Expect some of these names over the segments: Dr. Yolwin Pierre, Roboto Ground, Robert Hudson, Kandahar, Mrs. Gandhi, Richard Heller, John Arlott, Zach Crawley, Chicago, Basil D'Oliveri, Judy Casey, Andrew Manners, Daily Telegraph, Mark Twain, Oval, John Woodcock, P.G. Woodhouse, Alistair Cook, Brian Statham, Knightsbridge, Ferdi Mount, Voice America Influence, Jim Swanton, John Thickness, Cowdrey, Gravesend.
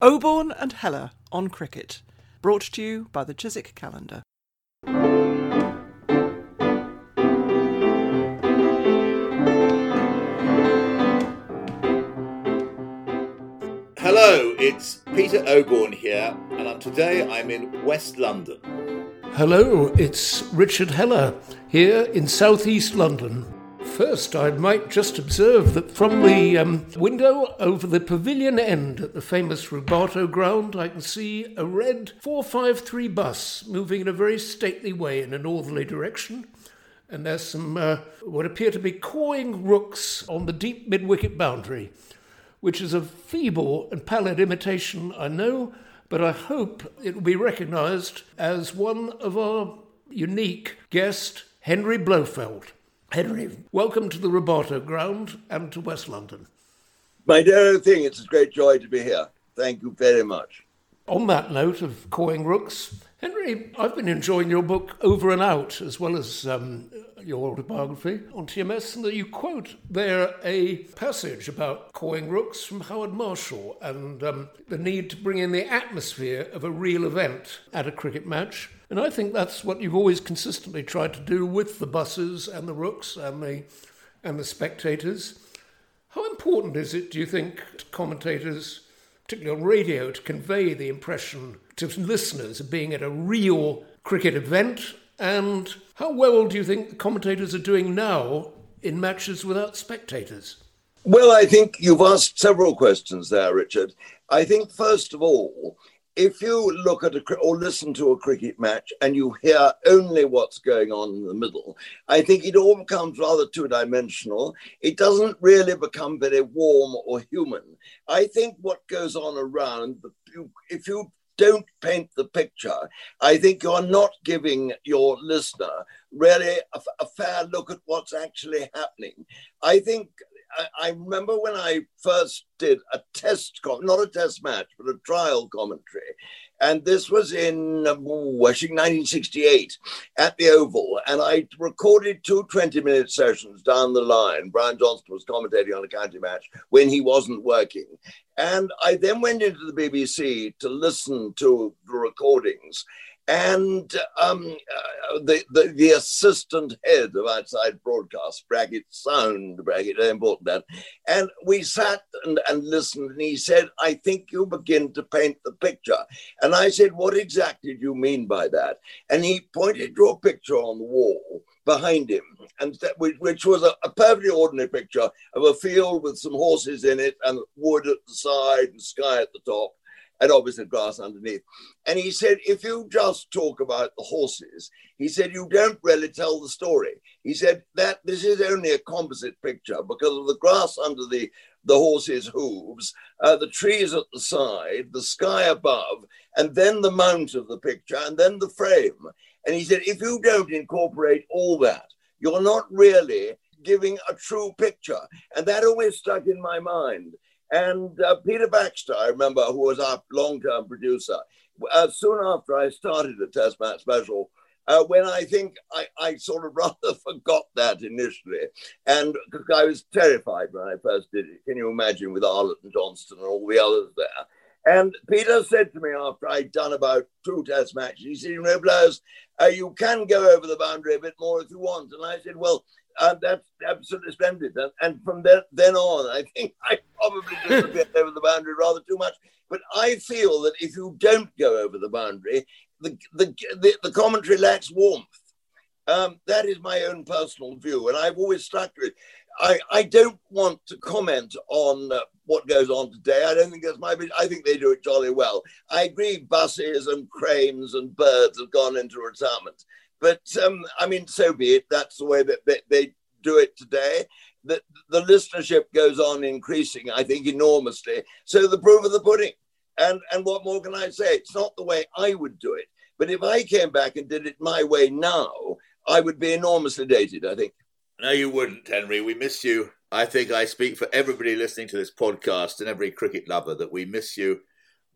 Oborne and Heller on Cricket, brought to you by the Chiswick Calendar. Hello, it's Peter Oborne here, and today I'm in West London. Hello, it's Richard Heller here in South East London. First, I might just observe that from the window over the pavilion end at the famous Roboto Ground, I can see a red 453 bus moving in a very stately way in a northerly direction. And there's some what appear to be cawing rooks on the deep mid-wicket boundary, which is a feeble and pallid imitation, I know, but I hope it will be recognised as one of our unique guest, Henry Blofeld. Henry, welcome to the Roboto Ground and to West London. My dear old thing, it's a great joy to be here. Thank you very much. On that note of cawing rooks, Henry, I've been enjoying your book Over and Out, as well as your autobiography on TMS, and that you quote there a passage about cawing rooks from Howard Marshall and the need to bring in the atmosphere of a real event at a cricket match. And I think that's what you've always consistently tried to do with the buses and the rooks and the spectators. How important is it, do you think, to commentators, particularly on radio, to convey the impression to listeners of being at a real cricket event? And how well do you think the commentators are doing now in matches without spectators? Well, I think you've asked several questions there, Richard. I think, first of all, if you look at or listen to a cricket match and you hear only what's going on in the middle, I think it all becomes rather two-dimensional. It doesn't really become very warm or human. I think what goes on around, if you don't paint the picture, I think you're not giving your listener really a fair look at what's actually happening. I think I remember when I first did a test, not a test match, but a trial commentary. And this was in, I think, 1968 at the Oval. And I recorded two 20-minute sessions down the line. Brian Johnston was commentating on a county match when he wasn't working. And I then went into the BBC to listen to the recordings. And the assistant head of outside broadcast, sound, important that. And we sat and listened, and he said, I think you begin to paint the picture. And I said, what exactly do you mean by that? And he pointed to a picture on the wall behind him, and which was a perfectly ordinary picture of a field with some horses in it and wood at the side and sky at the top, and obviously grass underneath. And he said, if you just talk about the horses, he said, you don't really tell the story. He said that this is only a composite picture because of the grass under the horses' hooves, the trees at the side, the sky above, and then the mount of the picture, and then the frame. And he said, if you don't incorporate all that, you're not really giving a true picture. And that always stuck in my mind. And Peter Baxter, I remember, who was our long-term producer, soon after I started the Test Match Special, when I think I sort of rather forgot that initially. And I was terrified when I first did it. Can you imagine, with Arlott and Johnston and all the others there? And Peter said to me after I'd done about two Test matches, he said, you know, Blaz, you can go over the boundary a bit more if you want. And I said, well, that's absolutely splendid. And from then on, I think I probably disappeared over the boundary rather too much. But I feel that if you don't go over the boundary, the commentary lacks warmth. That is my own personal view, and I've always stuck to it. I don't want to comment on what goes on today. I don't think that's my business. I think they do it jolly well. I agree buses and cranes and birds have gone into retirement. But, I mean, so be it. That's the way that they do it today. The listenership goes on increasing, I think, enormously. So the proof of the pudding. And what more can I say? It's not the way I would do it. But if I came back and did it my way now, I would be enormously dated, I think. No, you wouldn't, Henry. We miss you. I think I speak for everybody listening to this podcast and every cricket lover that we miss you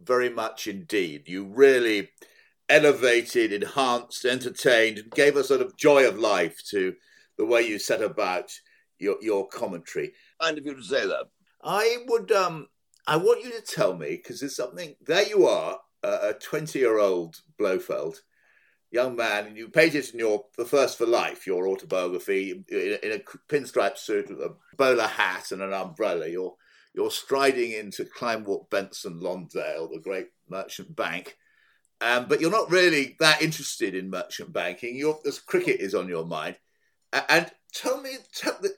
very much indeed. You really elevated, enhanced, entertained, and gave a sort of joy of life to the way you set about your commentary. Kind of you to say that. I would I want you to tell me, because there's something, there you are, a 20-year-old Blofeld, young man, and you page it in your The First for Life, your autobiography, in a pinstripe suit with a bowler hat and an umbrella. You're striding into Climbwalk, Benson, Lonsdale, the great merchant bank. But you're not really that interested in merchant banking. This cricket is on your mind. And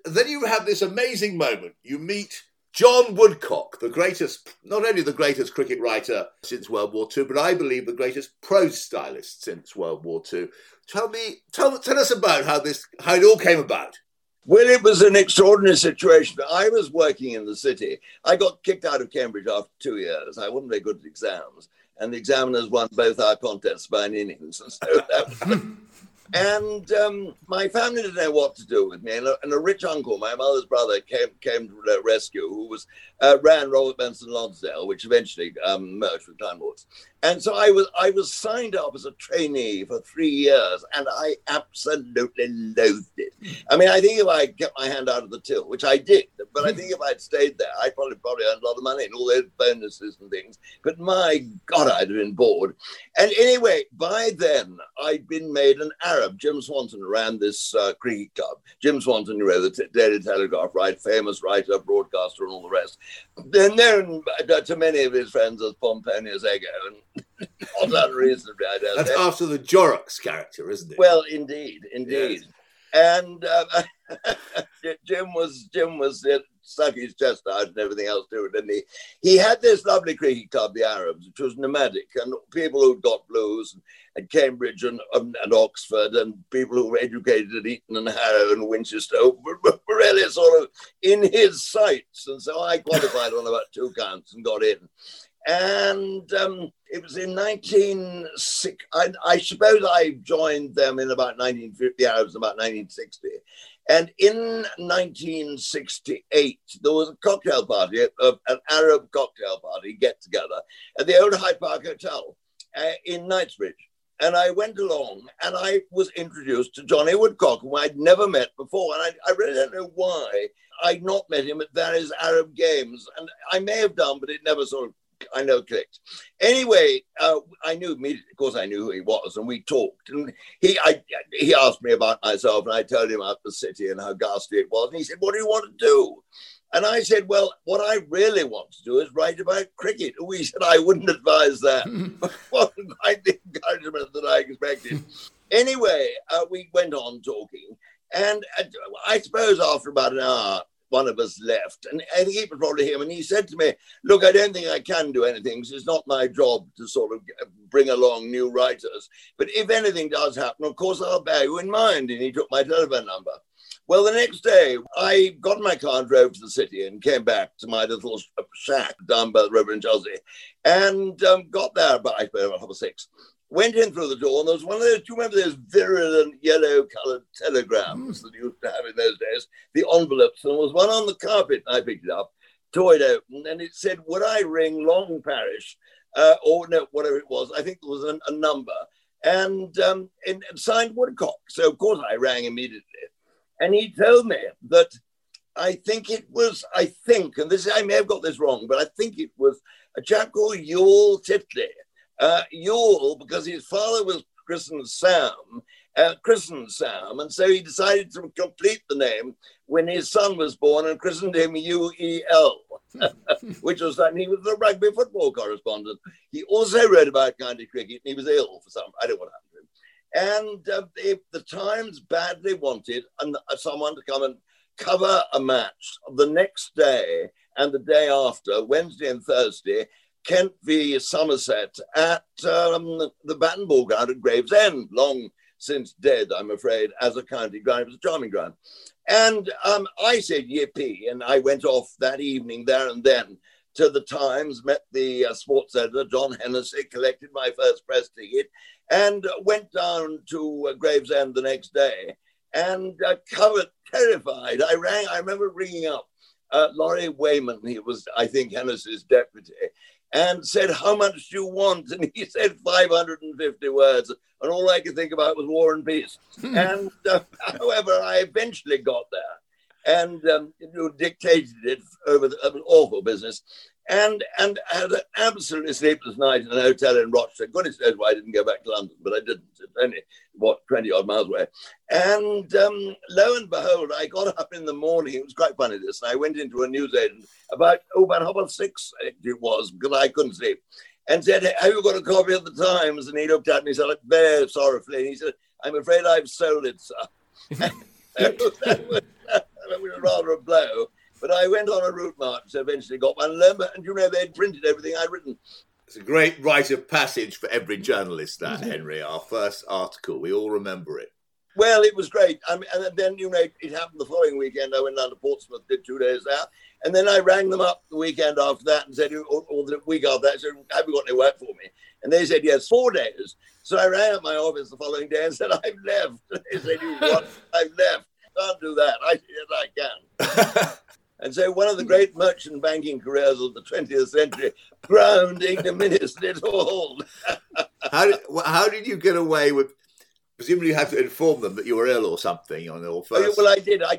then you have this amazing moment. You meet John Woodcock, not only the greatest cricket writer since World War II, but I believe the greatest prose stylist since World War II. Tell us about how it all came about. Well, it was an extraordinary situation. I was working in the city. I got kicked out of Cambridge after 2 years. I wasn't very good at exams. And the examiners won both our contests by an innings. And so that and my family didn't know what to do with me. And a rich uncle, my mother's brother, came to the rescue, who was ran Robert Benson Lonsdale, which eventually merged with Time Lords. And so I was signed up as a trainee for 3 years, and I absolutely loathed it. I mean, I think if I kept my hand out of the till, which I did, but I think if I'd stayed there, I'd probably earned a lot of money and all those bonuses and things. But my God, I'd have been bored. And anyway, by then, I'd been made an Arab. Jim Swanton ran this cricket club. Jim Swanton, you know, the Daily Telegraph, right? Famous writer, broadcaster, and all the rest. They're known to many of his friends as Pomponius Ego. On that reason, I don't That's know. After the Jorrocks character, isn't it? Well, indeed. Yes. And Jim was stuck his chest out and everything else to it, didn't he? He had this lovely cricket club, the Arabs, which was nomadic, and people who'd got blues and Cambridge and Oxford, and people who were educated at Eton and Harrow and Winchester were really sort of in his sights. And so I qualified on about two counts and got in. And it was in 1960, I suppose I joined them in about 1950, the Arabs about 1960. And in 1968, there was a cocktail party, an Arab cocktail party get together at the old Hyde Park Hotel in Knightsbridge. And I went along and I was introduced to Johnny Woodcock, who I'd never met before. And I really don't know why I'd not met him at various Arab games. And I may have done, but it never sort of clicked. Anyway, I knew immediately, of course I knew who he was, and we talked. And he asked me about myself, and I told him about the city and how ghastly it was. And he said, "What do you want to do?" And I said, "Well, what I really want to do is write about cricket." He said, "I wouldn't advise that." But it wasn't quite the encouragement that I expected. Anyway, we went on talking. And I suppose after about an hour, one of us left, and I think it was probably him, and he said to me, "Look, I don't think I can do anything, because it's not my job to sort of bring along new writers. But if anything does happen, of course, I'll bear you in mind." And he took my telephone number. Well, the next day, I got in my car and drove to the city and came back to my little shack down by the river in Chelsea, and got there by 6:30. Went in through the door, and there was one of those, do you remember those virulent yellow-coloured telegrams that you used to have in those days, the envelopes, and there was one on the carpet, and I picked it up, tore it open, and it said, "Would I ring Long Parish," or no, whatever it was, I think there was a number, and signed Woodcock, so of course I rang immediately, and he told me that I may have got this wrong, but I think it was a chap called Uel Titley, Uel, because his father was christened Sam, and so he decided to complete the name when his son was born and christened him Uel, which was that he was the rugby football correspondent. He also wrote about county cricket, and he was ill for some, I don't know what happened to him. And the Times badly wanted someone to come and cover a match the next day and the day after, Wednesday and Thursday, Kent v Somerset at the Battenball Ground at Gravesend, long since dead, I'm afraid, as a county ground. It was a charming ground. And I said, yippee, and I went off that evening there and then to the Times, met the sports editor, John Hennessy, collected my first press ticket, and went down to Gravesend the next day and covered, terrified. I remember ringing up Laurie Wayman, he was, I think, Hennessy's deputy, and said, "How much do you want?" And he said 550 words, and all I could think about was War and Peace. And however, I eventually got there and dictated it over an awful business. And I had an absolutely sleepless night in a hotel in Rochester. Goodness knows why I didn't go back to London, but I didn't. It's only, 20-odd miles away. And lo and behold, I got up in the morning. It was quite funny, this. And I went into a newsagent about 6:30 it was, because I couldn't sleep, and said, "Have you got a copy of the Times?" And he looked at me and said, very sorrowfully, and he said, "I'm afraid I've sold it, sir." that was rather a blow. But I went on a route march, so eventually got one. And you know, they'd printed everything I'd written. It's a great rite of passage for every journalist, that, Henry. Our first article, we all remember it. Well, it was great. I mean, and then, you know, it happened the following weekend. I went down to Portsmouth, did 2 days there. And then I rang them up the weekend after that and said, or the week after that, I said, "Have you got any work for me?" And they said, "Yes, 4 days. So I rang up my office the following day and said, "I've left." They said, "You what? I've left. Can't do that." I said, "Yes, I can." And so one of the great merchant banking careers of the 20th century groaned ignominiously at all. How did you get away with... Presumably you had to inform them that you were ill or something on your first... Well, I did. I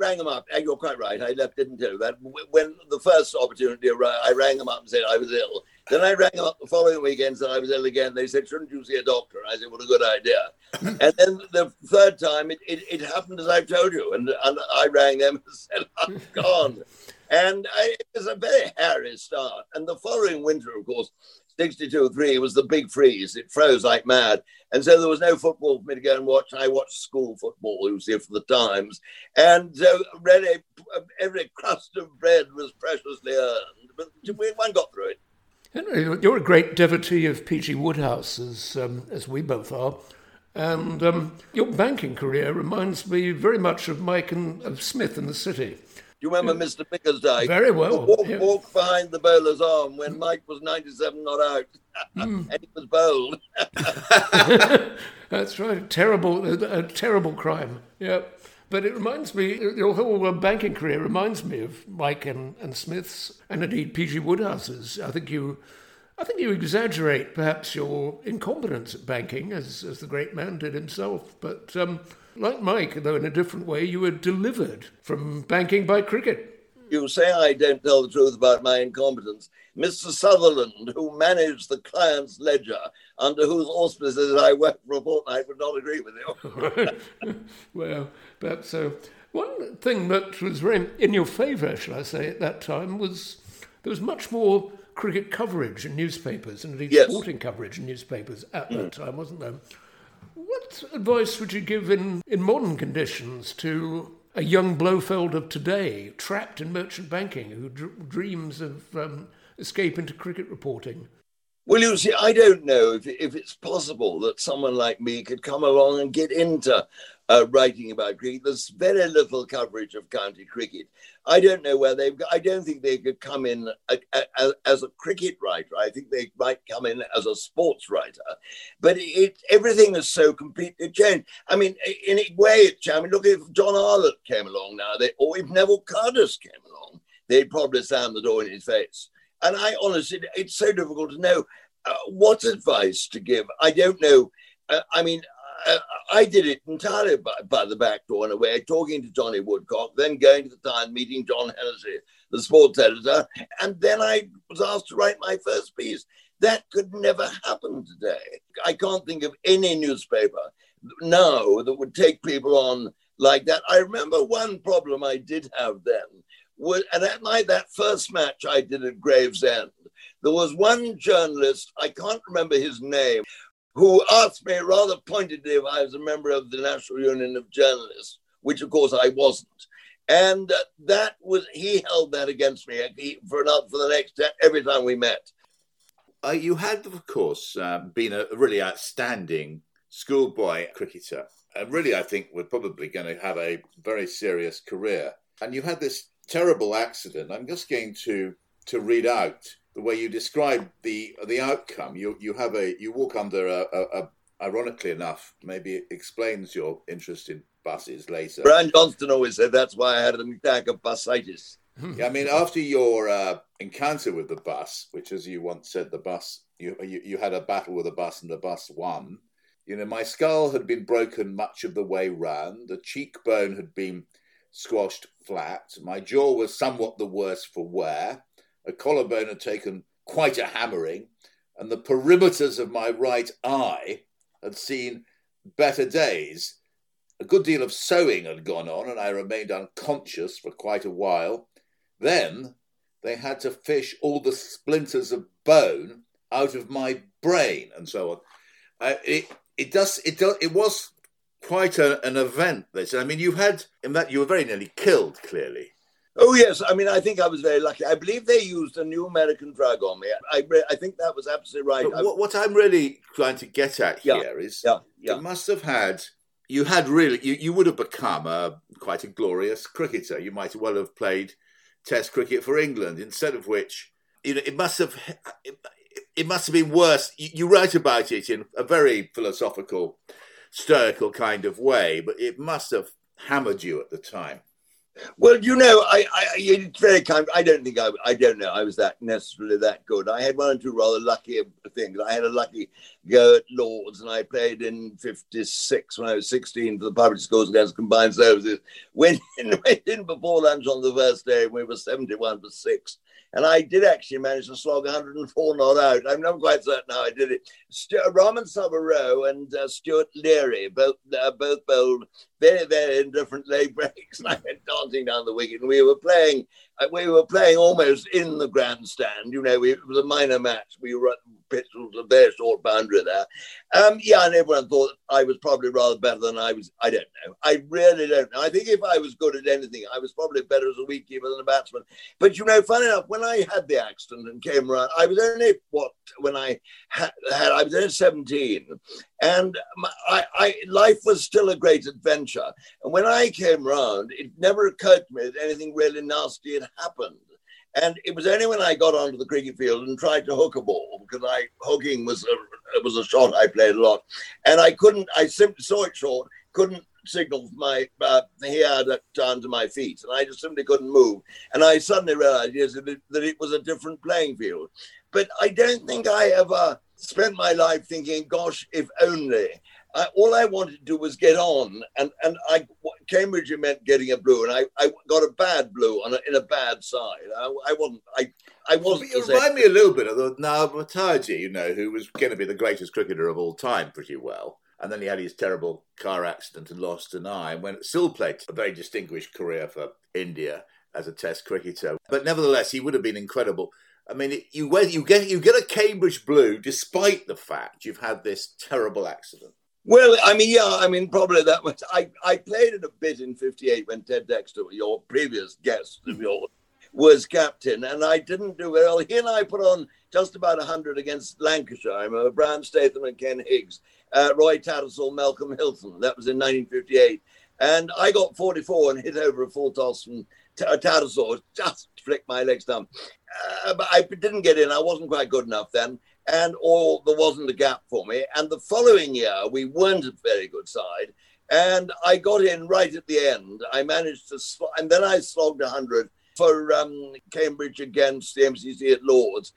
rang them up. You're quite right. I didn't tell you that. When the first opportunity arrived, I rang them up and said I was ill. Then I rang up the following weekend and said I was ill again. They said, "Shouldn't you see a doctor?" And I said, "What a good idea." And then the third time, it happened as I've told you. And I rang them and said, "I'm gone." And it was a very hairy start. And the following winter, of course, 1962-3 was the big freeze. It froze like mad. And so there was no football for me to go and watch. I watched school football, you see, for the Times. And so really, every crust of bread was preciously earned. But one got through it. Henry, you're a great devotee of P.G. Woodhouse, as we both are. And your banking career reminds me very much of Mike and of Smith in the City. Do you remember Mr. Bickersdyke? Very well. Walk behind the bowler's arm when Mike was 97 not out. And he was bowled. That's right. A terrible crime. Yeah. But it reminds me, your whole banking career reminds me of Mike and Smith's, and indeed P.G. Woodhouse's. I think you exaggerate perhaps your incompetence at banking, as the great man did himself, but... Like Mike, though in a different way, you were delivered from banking by cricket. You say I don't tell the truth about my incompetence. Mr. Sutherland, who managed the client's ledger, under whose auspices I worked for a fortnight, would not agree with you. Well, perhaps so. One thing that was very in your favour, shall I say, at that time was there was much more cricket coverage in newspapers, and indeed sporting coverage in newspapers at that time, wasn't there? What advice would you give in modern conditions to a young Blofeld of today, trapped in merchant banking, who dreams of escape into cricket reporting? Well, you see, I don't know if it's possible that someone like me could come along and get into writing about cricket. There's very little coverage of county cricket. I don't know where they've got. I don't think they could come in as a cricket writer. I think they might come in as a sports writer. But everything is so completely changed. I mean, in a way, look, if John Arlott came along now, or if Neville Cardus came along, they'd probably slam the door in his face. And I honestly, it's so difficult to know what advice to give. I don't know. I did it entirely by the back door in a way, talking to Johnny Woodcock, then going to the Times, meeting John Hennessy, the sports editor, and then I was asked to write my first piece. That could never happen today. I can't think of any newspaper now that would take people on like that. I remember one problem I did have then, and that night, that first match I did at Gravesend, there was one journalist, I can't remember his name, who asked me rather pointedly if I was a member of the National Union of Journalists, which, of course, I wasn't. And he held that against me for the next every time we met. You had, of course, been a really outstanding schoolboy cricketer. And really, I think we're probably going to have a very serious career. And you had this terrible accident. I'm just going to read out the way you describe the outcome. You walk under a ironically enough, maybe it explains your interest in buses later. Brian Johnston always said that's why I had an attack of busitis. Yeah, I mean, after your encounter with the bus, which, as you once said, the bus you had a battle with the bus and the bus won. You know, my skull had been broken much of the way round. The cheekbone had been squashed flat. My jaw was somewhat the worse for wear. a collarbone had taken quite a hammering, and the perimeters of my right eye had seen better days. A good deal of sewing had gone on, and I remained unconscious for quite a while. Then they had to fish all the splinters of bone out of my brain, and so on. It was quite an event, this. I mean, you had, in that you were very nearly killed, clearly. Oh, yes. I mean, I think I was very lucky. I believe they used a new American drug on me. I think that was absolutely right. But what I'm really trying to get at here is you must have had... You had really... You would have become quite a glorious cricketer. You might well have played Test cricket for England, instead of which... You know, it must have been worse. You write about it in a very philosophical, stoical kind of way, but it must have hammered you at the time. Well, you know, it's very kind. I don't think I don't know I was that necessarily that good. I had one or two rather lucky things. I had a lucky go at Lord's, and I played in 1956 when I was 16 for the Public Schools Against Combined Services. Went in before lunch on the first day, and we were 71-6. And I did actually manage to slog 104 not out. I'm not quite certain how I did it. Raman Sabarro and Stuart Leary both bowled very, very indifferent leg breaks. And I went dancing down the wicket. And we were playing almost in the grandstand. You know, it was a minor match. We were pitched to a very short boundary there. And everyone thought I was probably rather better than I was. I don't know. I really don't know. I think if I was good at anything, I was probably better as a wicketkeeper than a batsman. But, you know, funny enough, when I had the accident and came around, I was only, I was only 17. And life was still a great adventure. And when I came round, it never occurred to me that anything really nasty had happened. And it was only when I got onto the cricket field and tried to hook a ball, because hooking was a shot I played a lot. And I simply saw it short, couldn't signal my hair down to my feet. And I just simply couldn't move. And I suddenly realized that it was a different playing field. But I don't think I ever spent my life thinking, gosh, if only. All I wanted to do was get on. And Cambridge meant getting a blue, and I got a bad blue in a bad side. I wasn't. You remind me a little bit of Nawab Batarji, you know, who was going to be the greatest cricketer of all time, pretty well. And then he had his terrible car accident and lost an eye, and still played a very distinguished career for India as a Test cricketer. But nevertheless, he would have been incredible. I mean, you get a Cambridge blue despite the fact you've had this terrible accident. Well, I mean, probably that was... I played it a bit in 1958 when Ted Dexter, your previous guest of yours, was captain, and I didn't do well. He and I put on just about 100 against Lancashire. I remember Brian Statham and Ken Higgs, Roy Tattersall, Malcolm Hilton. That was in 1958. And I got 44 and hit over a full toss from Tattersall. Just flicked my legs down. But I didn't get in. I wasn't quite good enough then. And there wasn't a gap for me. And the following year, we weren't a very good side. And I got in right at the end. I managed to... and then I slogged 100 for Cambridge against the MCC at Lord's,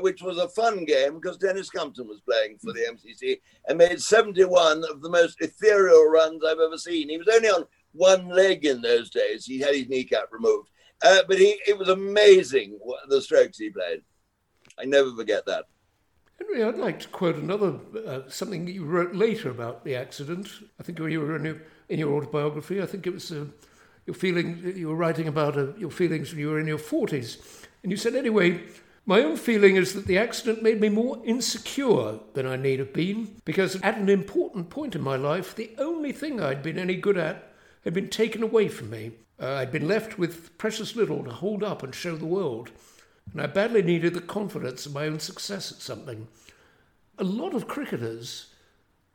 which was a fun game because Dennis Compton was playing for the MCC and made 71 of the most ethereal runs I've ever seen. He was only on one leg in those days. He had his kneecap removed. But it was amazing, the strokes he played. I never forget that. Henry, I'd like to quote another something you wrote later about the accident. I think you were in your autobiography. I think it was your feelings when you were in your 40s, and you said, anyway, my own feeling is that the accident made me more insecure than I need have been, because at an important point in my life, the only thing I'd been any good at had been taken away from me. I'd been left with precious little to hold up and show the world. And I badly needed the confidence of my own success at something. A lot of cricketers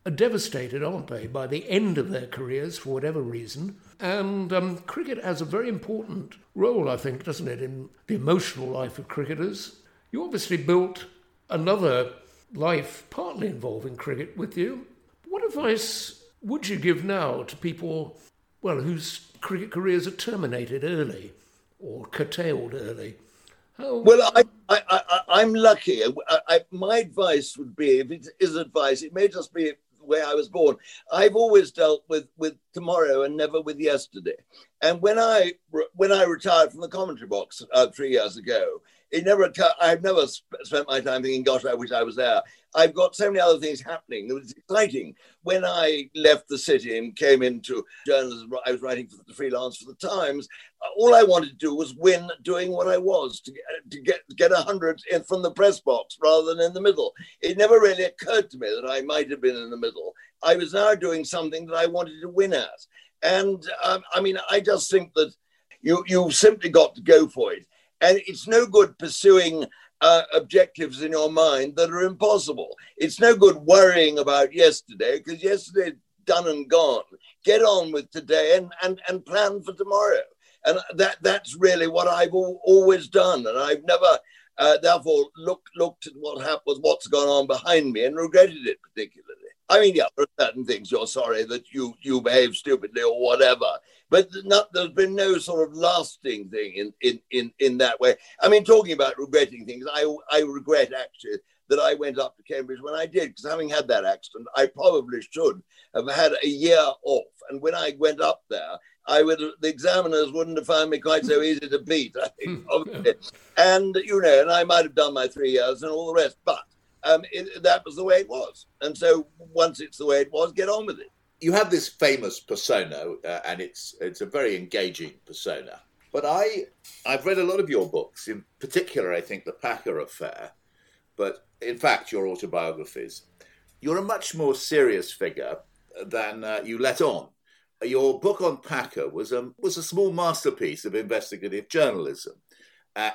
are devastated, aren't they, by the end of their careers for whatever reason. And cricket has a very important role, I think, doesn't it, in the emotional life of cricketers. You obviously built another life partly involving cricket with you. What advice would you give now to people, well, whose cricket careers are terminated early or curtailed early? Oh. Well, I'm lucky. My advice would be, if it is advice, it may just be the way I was born. I've always dealt with tomorrow and never with yesterday. And when I retired from the commentary box 3 years ago, It never occurred. I've never spent my time thinking, gosh, I wish I was there. I've got so many other things happening. It was exciting. When I left the city and came into journalism, I was writing for the freelance for the Times. All I wanted to do was win doing what I was, to get 100 in from the press box rather than in the middle. It never really occurred to me that I might have been in the middle. I was now doing something that I wanted to win at. And I mean, I just think that you've simply got to go for it. And it's no good pursuing objectives in your mind that are impossible. It's no good worrying about yesterday, because yesterday's done and gone. Get on with today and plan for tomorrow. And that's really what I've always done. And I've never, therefore, looked at what happened, what's gone on behind me, and regretted it particularly. I mean, yeah, there are certain things you're sorry that you behaved stupidly or whatever, but there's been no sort of lasting thing in that way. I mean, talking about regretting things, I regret actually that I went up to Cambridge when I did, because having had that accident, I probably should have had a year off. And when I went up there, the examiners wouldn't have found me quite so easy to beat, I think, obviously. And, and I might have done my 3 years and all the rest, but that was the way it was. And so once it's the way it was, get on with it. You have this famous persona, and it's a very engaging persona. But I've read a lot of your books, in particular, I think, The Packer Affair, but in fact, your autobiographies. You're a much more serious figure than you let on. Your book on Packer was a small masterpiece of investigative journalism,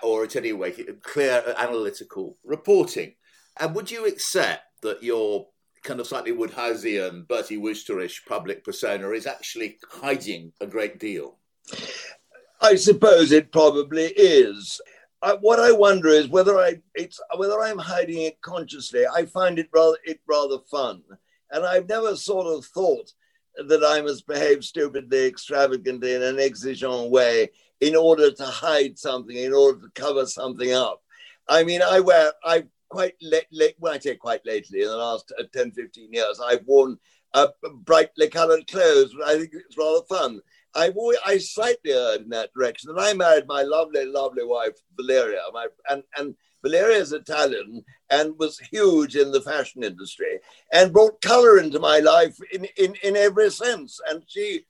or at any rate, clear analytical reporting. And would you accept that your kind of slightly Woodhouseian, Bertie Wooster-ish public persona is actually hiding a great deal? I suppose it probably is. What I wonder is whether I'm hiding it consciously. I find it rather fun, and I've never sort of thought that I must behave stupidly, extravagantly, in an exigeant way in order to hide something, in order to cover something up. I mean, quite lately, in the last 10, 15 years, I've worn brightly coloured clothes, but I think it's rather fun. I slightly erred in that direction. And I married my lovely, lovely wife, Valeria. And Valeria is Italian and was huge in the fashion industry and brought colour into my life in every sense. And she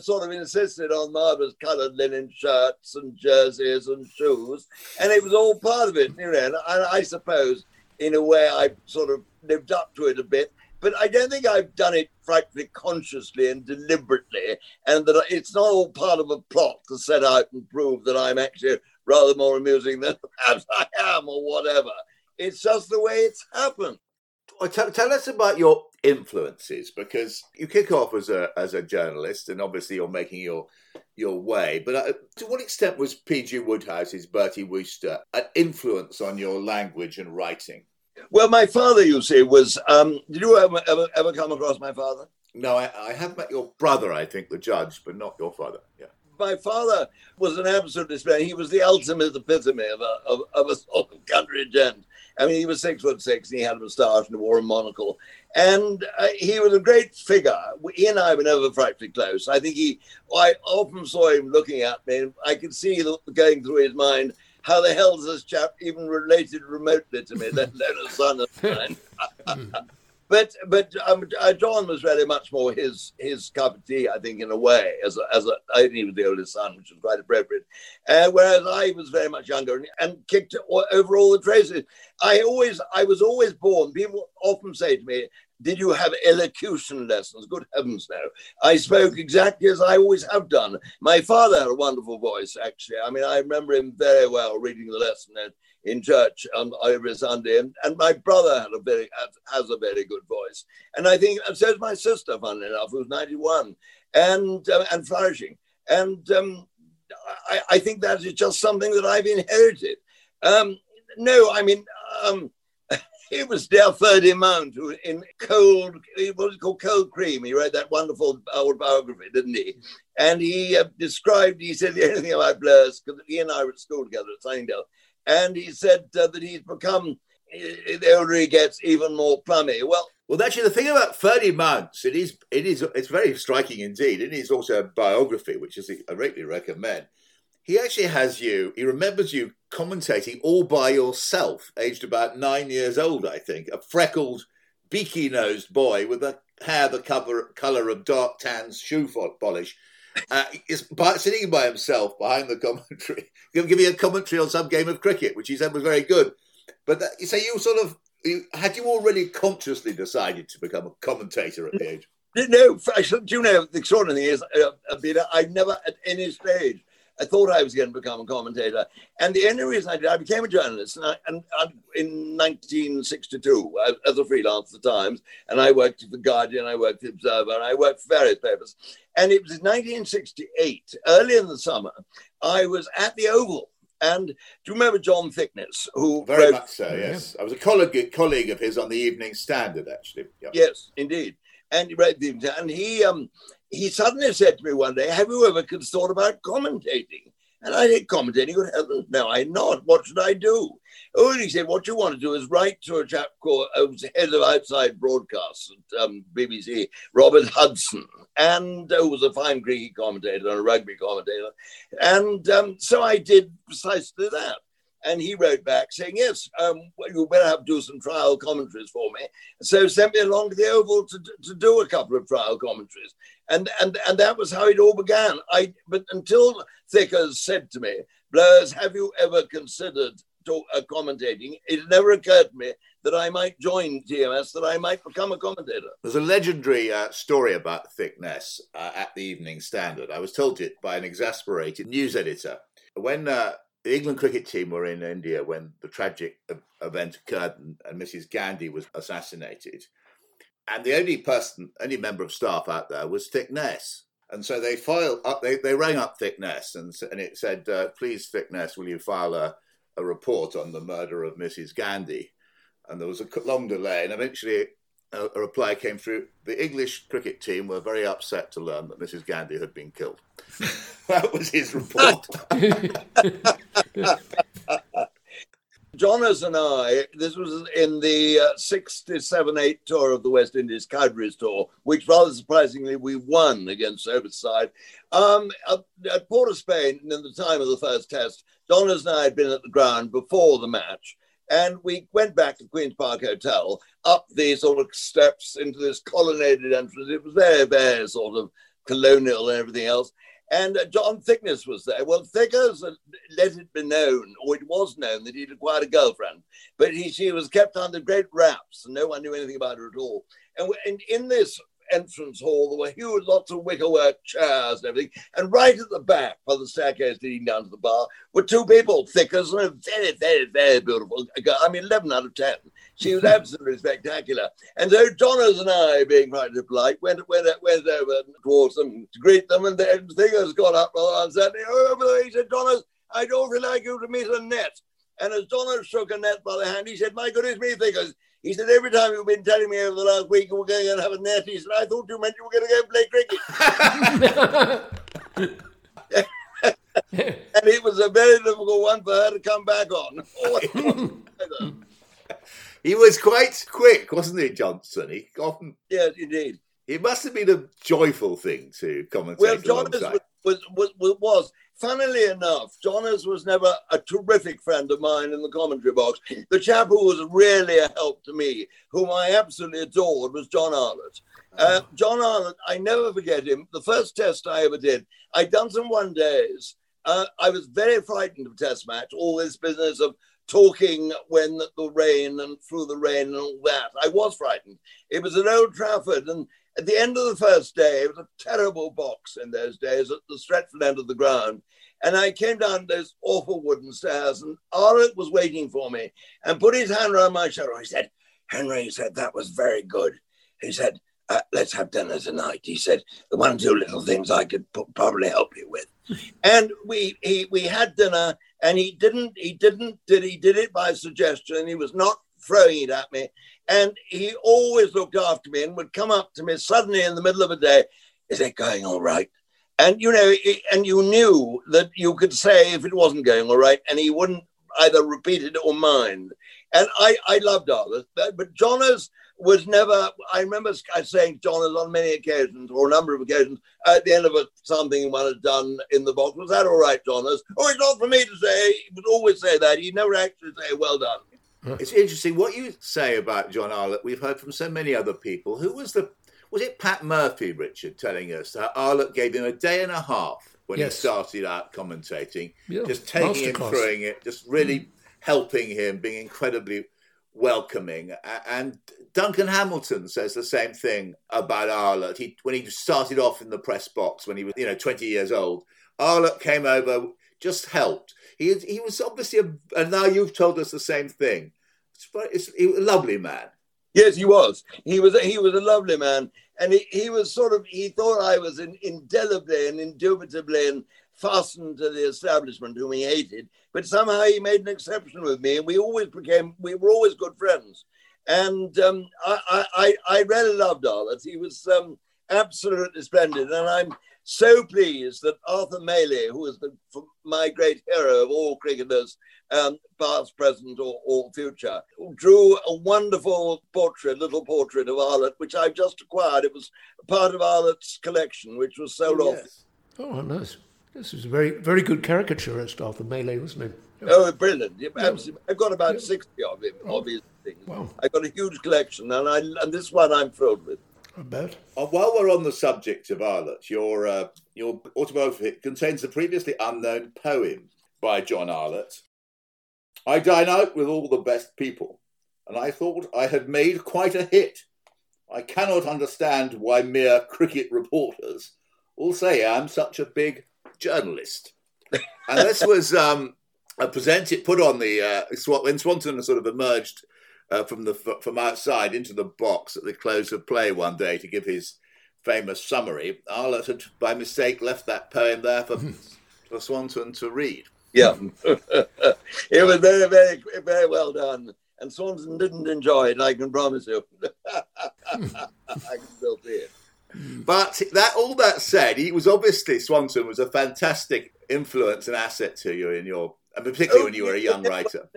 sort of insisted on marvellous coloured linen shirts and jerseys and shoes. And it was all part of it, And I suppose, in a way, I sort of lived up to it a bit. But I don't think I've done it frightfully consciously and deliberately, and that it's not all part of a plot to set out and prove that I'm actually rather more amusing than perhaps I am or whatever. It's just the way it's happened. Tell us about your influences, because you kick off as a journalist, and obviously you're making your way. But to what extent was P.G. Woodhouse's Bertie Wooster an influence on your language and writing? Well, my father, you see, was... did you ever come across my father? No, I have met your brother, I think, the judge, but not your father, yeah. My father was an absolute display. He was the ultimate epitome of a sort of country gent. I mean, he was 6'6", and he had a moustache and wore a monocle. And he was a great figure. He and I were never frightfully close. I often saw him looking at me, and I could see going through his mind, how the hell is this chap even related remotely to me, let alone a son of mine? But John was really much more his cup of tea, I think, in a way, I think he was the oldest son, which was quite appropriate. Whereas I was very much younger and kicked over all the traces. I was always born. People often say to me, "Did you have elocution lessons?" Good heavens, no. I spoke exactly as I always have done. My father had a wonderful voice, actually. I mean, I remember him very well reading the lesson in church on every Sunday. And my brother has a very good voice. And I think, and so is my sister, funnily enough, who's 91 and flourishing. And I think that is just something that I've inherited. It was Del Ferdi Mount who, in Cold Cream, he wrote that wonderful autobiography, didn't he? And he he said the only thing about Blair's, because he and I were at school together at Sunningdale, and he said that he's become, the older he gets, even more plummy. Well, actually, the thing about Ferdi Mount, it's very striking indeed. In his autobiography, which I greatly recommend, He actually has you. He remembers you commentating all by yourself, aged about 9 years old, I think. A freckled, beaky-nosed boy with a hair the colour of dark tan's shoe polish. Is sitting by himself behind the commentary, giving a commentary on some game of cricket, which he said was very good. But that, so you sort of, had you already consciously decided to become a commentator at the age? No, do you know, the extraordinary thing is, Peter, I never at any stage I thought I was going to become a commentator. And the only reason I did, I became a journalist and in 1962 as a freelance at the Times. And I worked for The Guardian, I worked for The Observer, and I worked for various papers. And it was in 1968, early in the summer, I was at the Oval. And do you remember John Thickness? Who very wrote, much so, yes. I was a colleague of his on the Evening Standard, actually. Yep. Yes, indeed. And he wrote the Evening Standard. And he suddenly said to me one day, have you ever thought about commentating? And I said, commentating? Good heavens, no, I not. What should I do? Oh, and he said, what you want to do is write to a chap called head of outside broadcasts at BBC, Robert Hudson, and who was a fine cricket commentator and a rugby commentator. And so I did precisely that. And he wrote back saying, yes, well, you better have to do some trial commentaries for me. So sent me along to the Oval to do a couple of trial commentaries. And that was how it all began. But until Thickers said to me, Blowers, have you ever considered commentating? It never occurred to me that I might join TMS, that I might become a commentator. There's a legendary story about Thickness at the Evening Standard. I was told it by an exasperated news editor. When... the England cricket team were in India when the tragic event occurred and Mrs. Gandhi was assassinated. And the only member of staff out there was Thickness. And so they rang up Thickness and it said, please, Thickness, will you file a report on the murder of Mrs. Gandhi? And there was a long delay and eventually a reply came through. The English cricket team were very upset to learn that Mrs. Gandhi had been killed. That was his report. Jonas and I, this was in the 67-8 tour of the West Indies Cadbury's tour, which rather surprisingly we won against Overside. At Port of Spain, and in the time of the first test, Jonas and I had been at the ground before the match. And we went back to Queen's Park Hotel, up these sort of steps into this colonnaded entrance. It was very, very sort of colonial and everything else. And John Thickness was there. Well, Thickers had let it be known, or it was known, that he'd acquired a girlfriend. But she was kept under great wraps, and no one knew anything about her at all. And in this entrance hall, there were huge, lots of wickerwork chairs and everything. And right at the back, by the staircase leading down to the bar, were two people, Thickers, and a very, very, very beautiful girl. I mean, 11 out of 10. She was absolutely spectacular. And so Jonas and I, being rightly polite, went over towards them to greet them. And then Thickers got up rather uncertainly. He said, Jonas, I'd awfully like you to meet Annette. And as Jonas shook Annette by the hand, he said, my goodness me, Thickers. He said, every time you've been telling me over the last week we're going to have a net, he said, I thought you meant you were going to go play cricket. And it was a very difficult one for her to come back on. He was quite quick, wasn't he, Johnson? He often... Yes, indeed. It must have been a joyful thing to commentate. Well, Johnson was... Funnily enough, Jonas was never a terrific friend of mine in the commentary box. The chap who was really a help to me, whom I absolutely adored, was John Arlott. John Arlott, I never forget him. The first test I ever did, I'd done some one days. I was very frightened of test match, all this business of talking when the rain and through the rain and all that. I was frightened. It was at Old Trafford, and at the end of the first day, it was a terrible box in those days at the Stretford end of the ground. And I came down those awful wooden stairs, and Arlott was waiting for me and put his hand around my shoulder. He said, Henry, he said, that was very good. He said, let's have dinner tonight. He said, the one or two little things I could probably help you with. And we had dinner, and he did it by suggestion. He was not throwing it at me. And he always looked after me and would come up to me suddenly in the middle of the day. Is it going all right? And, you know, and you knew that you could say if it wasn't going all right, and he wouldn't either repeat it or mind. And I loved Arthur. But Jonas was never, I remember saying to John on many occasions, or a number of occasions, at the end of something one had done in the box, was that all right, Jonas? Oh, it's not for me to say. He would always say that. He'd never actually say, well done. It's interesting what you say about John Arlott. We've heard from so many other people. Who was the... Was it Pat Murphy, Richard, telling us that Arlott gave him a day and a half when he started out commentating, just taking him, throwing it, just really helping him, being incredibly welcoming. And Duncan Hamilton says the same thing about Arlott. He, when he started off in the press box when he was 20 years old, Arlott came over, just helped. He was obviously, and now you've told us the same thing. He was a lovely man. Yes, he was. He was a lovely man. And he was sort of, he thought I was indelibly and indubitably and fastened to the establishment, whom he hated. But somehow he made an exception with me, and we were always good friends. And I really loved Arlott. He was absolutely splendid. And I'm so pleased that Arthur Mailey, who was my great hero of all cricketers, past, present, or future, drew a wonderful little portrait of Arlott, which I've just acquired. It was part of Arlott's collection, which was sold off. Oh, nice. This is a very, very good caricaturist, Arthur Mailey, wasn't he? Oh, brilliant. Yeah, absolutely. I've got about 60 of him, obviously. Wow. I've got a huge collection, and this one I'm thrilled with. I bet. While we're on the subject of Arlott, your autobiography contains the previously unknown poem by John Arlott. I dine out with all the best people, and I thought I had made quite a hit. I cannot understand why mere cricket reporters all say I'm such a big journalist. And this was presented, put on the when Swanton sort of emerged from outside into the box at the close of play one day to give his famous summary. Arlott had, by mistake, left that poem there for Swanton to read. Yeah, it was very, very, very well done. And Swanton didn't enjoy it, I can promise you. I can still see it. But all that said, Swanton was a fantastic influence and asset to you and particularly when you were a young writer.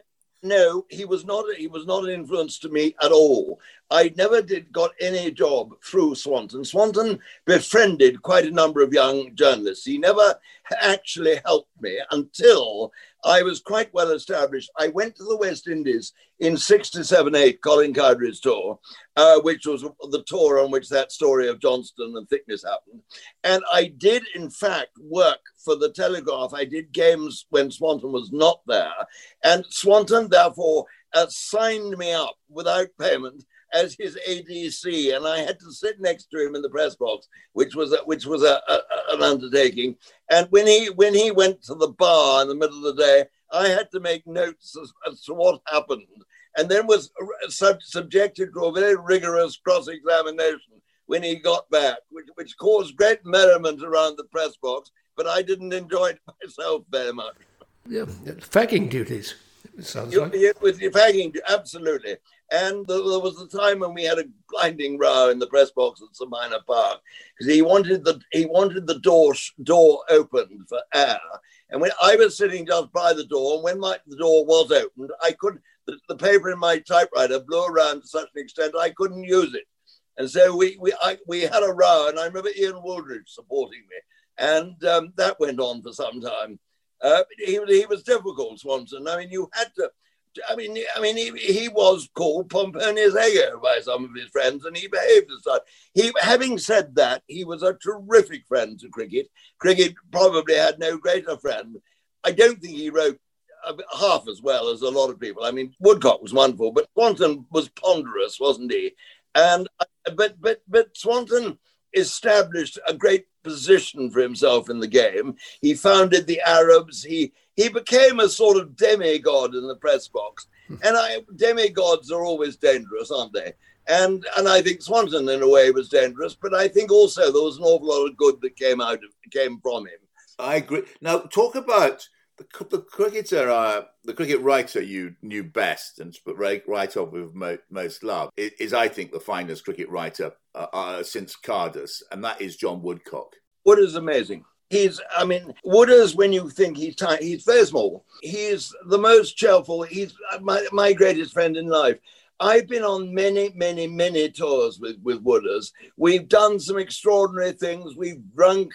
No, he was not an influence to me at all. I never got any job through Swanton. Swanton befriended quite a number of young journalists. He never actually helped me until I was quite well established. I went to the West Indies in 67-8, Colin Cowdrey's tour, which was the tour on which that story of Johnston and Thickness happened. And I did, in fact, work for the Telegraph. I did games when Swanton was not there. And Swanton, therefore, signed me up without payment as his ADC, and I had to sit next to him in the press box, which was an undertaking. And when he went to the bar in the middle of the day, I had to make notes as to what happened, and then was subjected to a very rigorous cross-examination when he got back, which caused great merriment around the press box. But I didn't enjoy it myself very much. Yeah, fagging duties. It sounds like it was fagging, absolutely. And there was a time when we had a blinding row in the press box at St Mina Park because he wanted the door opened for air. And when I was sitting just by the door, and when the door was opened, the paper in my typewriter blew around to such an extent I couldn't use it. And so we had a row, and I remember Ian Wooldridge supporting me, and that went on for some time. He was difficult, Swanton. I mean, you had to. I mean, he was called Pomponius Ego by some of his friends, and he behaved as such. Having said that, he was a terrific friend to cricket. Cricket probably had no greater friend. I don't think he wrote half as well as a lot of people. I mean, Woodcock was wonderful, but Swanton was ponderous, wasn't he? And but Swanton established a great position for himself in the game. He founded the Arabs. He became a sort of demigod in the press box. And demigods are always dangerous, aren't they? And I think Swanton, in a way, was dangerous, but I think also there was an awful lot of good that came from him. I agree. Now, talk about the cricket writer you knew best and right off with most love is, I think, the finest cricket writer since Cardas, and that is John Woodcock. Wood is amazing. Wood is, when you think he's tiny, he's very small. He's the most cheerful. He's my greatest friend in life. I've been on many, many, many tours with Wooders. We've done some extraordinary things. We've drunk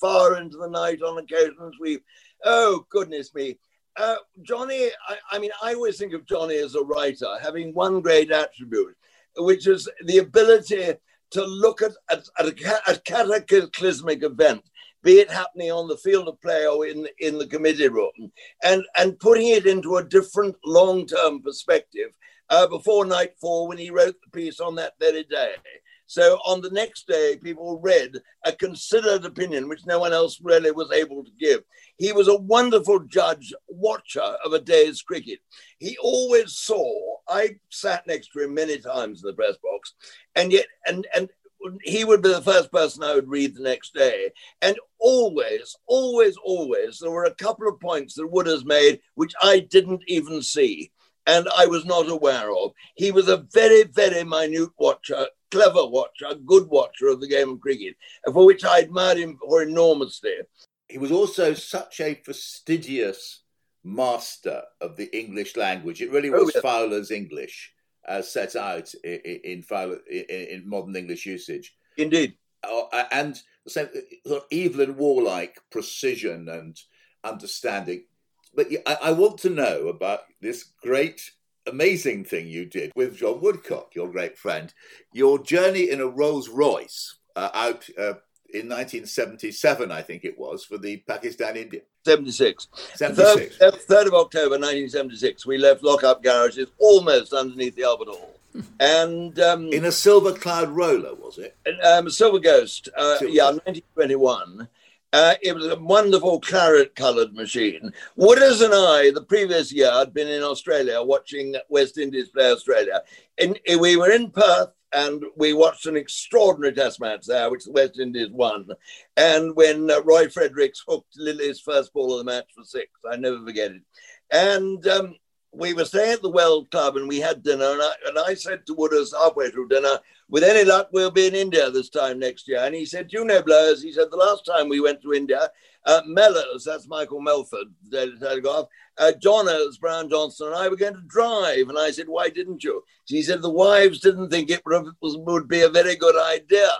far into the night on occasions. We've, oh, goodness me. Johnny, I mean, I always think of Johnny as a writer, having one great attribute, which is the ability to look at a cataclysmic event, be it happening on the field of play or in the committee room, and putting it into a different long-term perspective before nightfall when he wrote the piece on that very day. So on the next day, people read a considered opinion, which no one else really was able to give. He was a wonderful judge, watcher of a day's cricket. He always saw, I sat next to him many times in the press box, and yet, and he would be the first person I would read the next day. And always, always, always, there were a couple of points that Wooders made, which I didn't even see, and I was not aware of. He was a very, very minute watcher, clever watcher, good watcher of the game of cricket, for which I admired him for enormously. He was also such a fastidious master of the English language. It really was Fowler's English, as set out in Fowler, in modern English usage. Indeed. And the same sort of Evelyn Warlike precision and understanding. But I want to know about this great, amazing thing you did with John Woodcock, your great friend. Your journey in a Rolls-Royce out in 1977, I think it was, for the Pakistan-India. 76. 76. 3rd of October 1976, we left Lockup Garages almost underneath the Albert Hall. And in a Silver Cloud roller, was it? Silver Ghost, yeah, 1921. It was a wonderful claret-coloured machine. Wooders and I, the previous year, had been in Australia watching West Indies play Australia. We were in Perth and we watched an extraordinary test match there, which the West Indies won. And when Roy Fredericks hooked Lilly's first ball of the match for six, I never forget it. And we were staying at the Weld Club and we had dinner. And I said to Wooders halfway through dinner, with any luck, we'll be in India this time next year. And he said, you know, Blowers, he said, the last time we went to India, Mellors, that's Michael Melford, Daily Telegraph, Jonas, Brian Johnston, and I were going to drive. And I said, why didn't you? He said, the wives didn't think it would be a very good idea.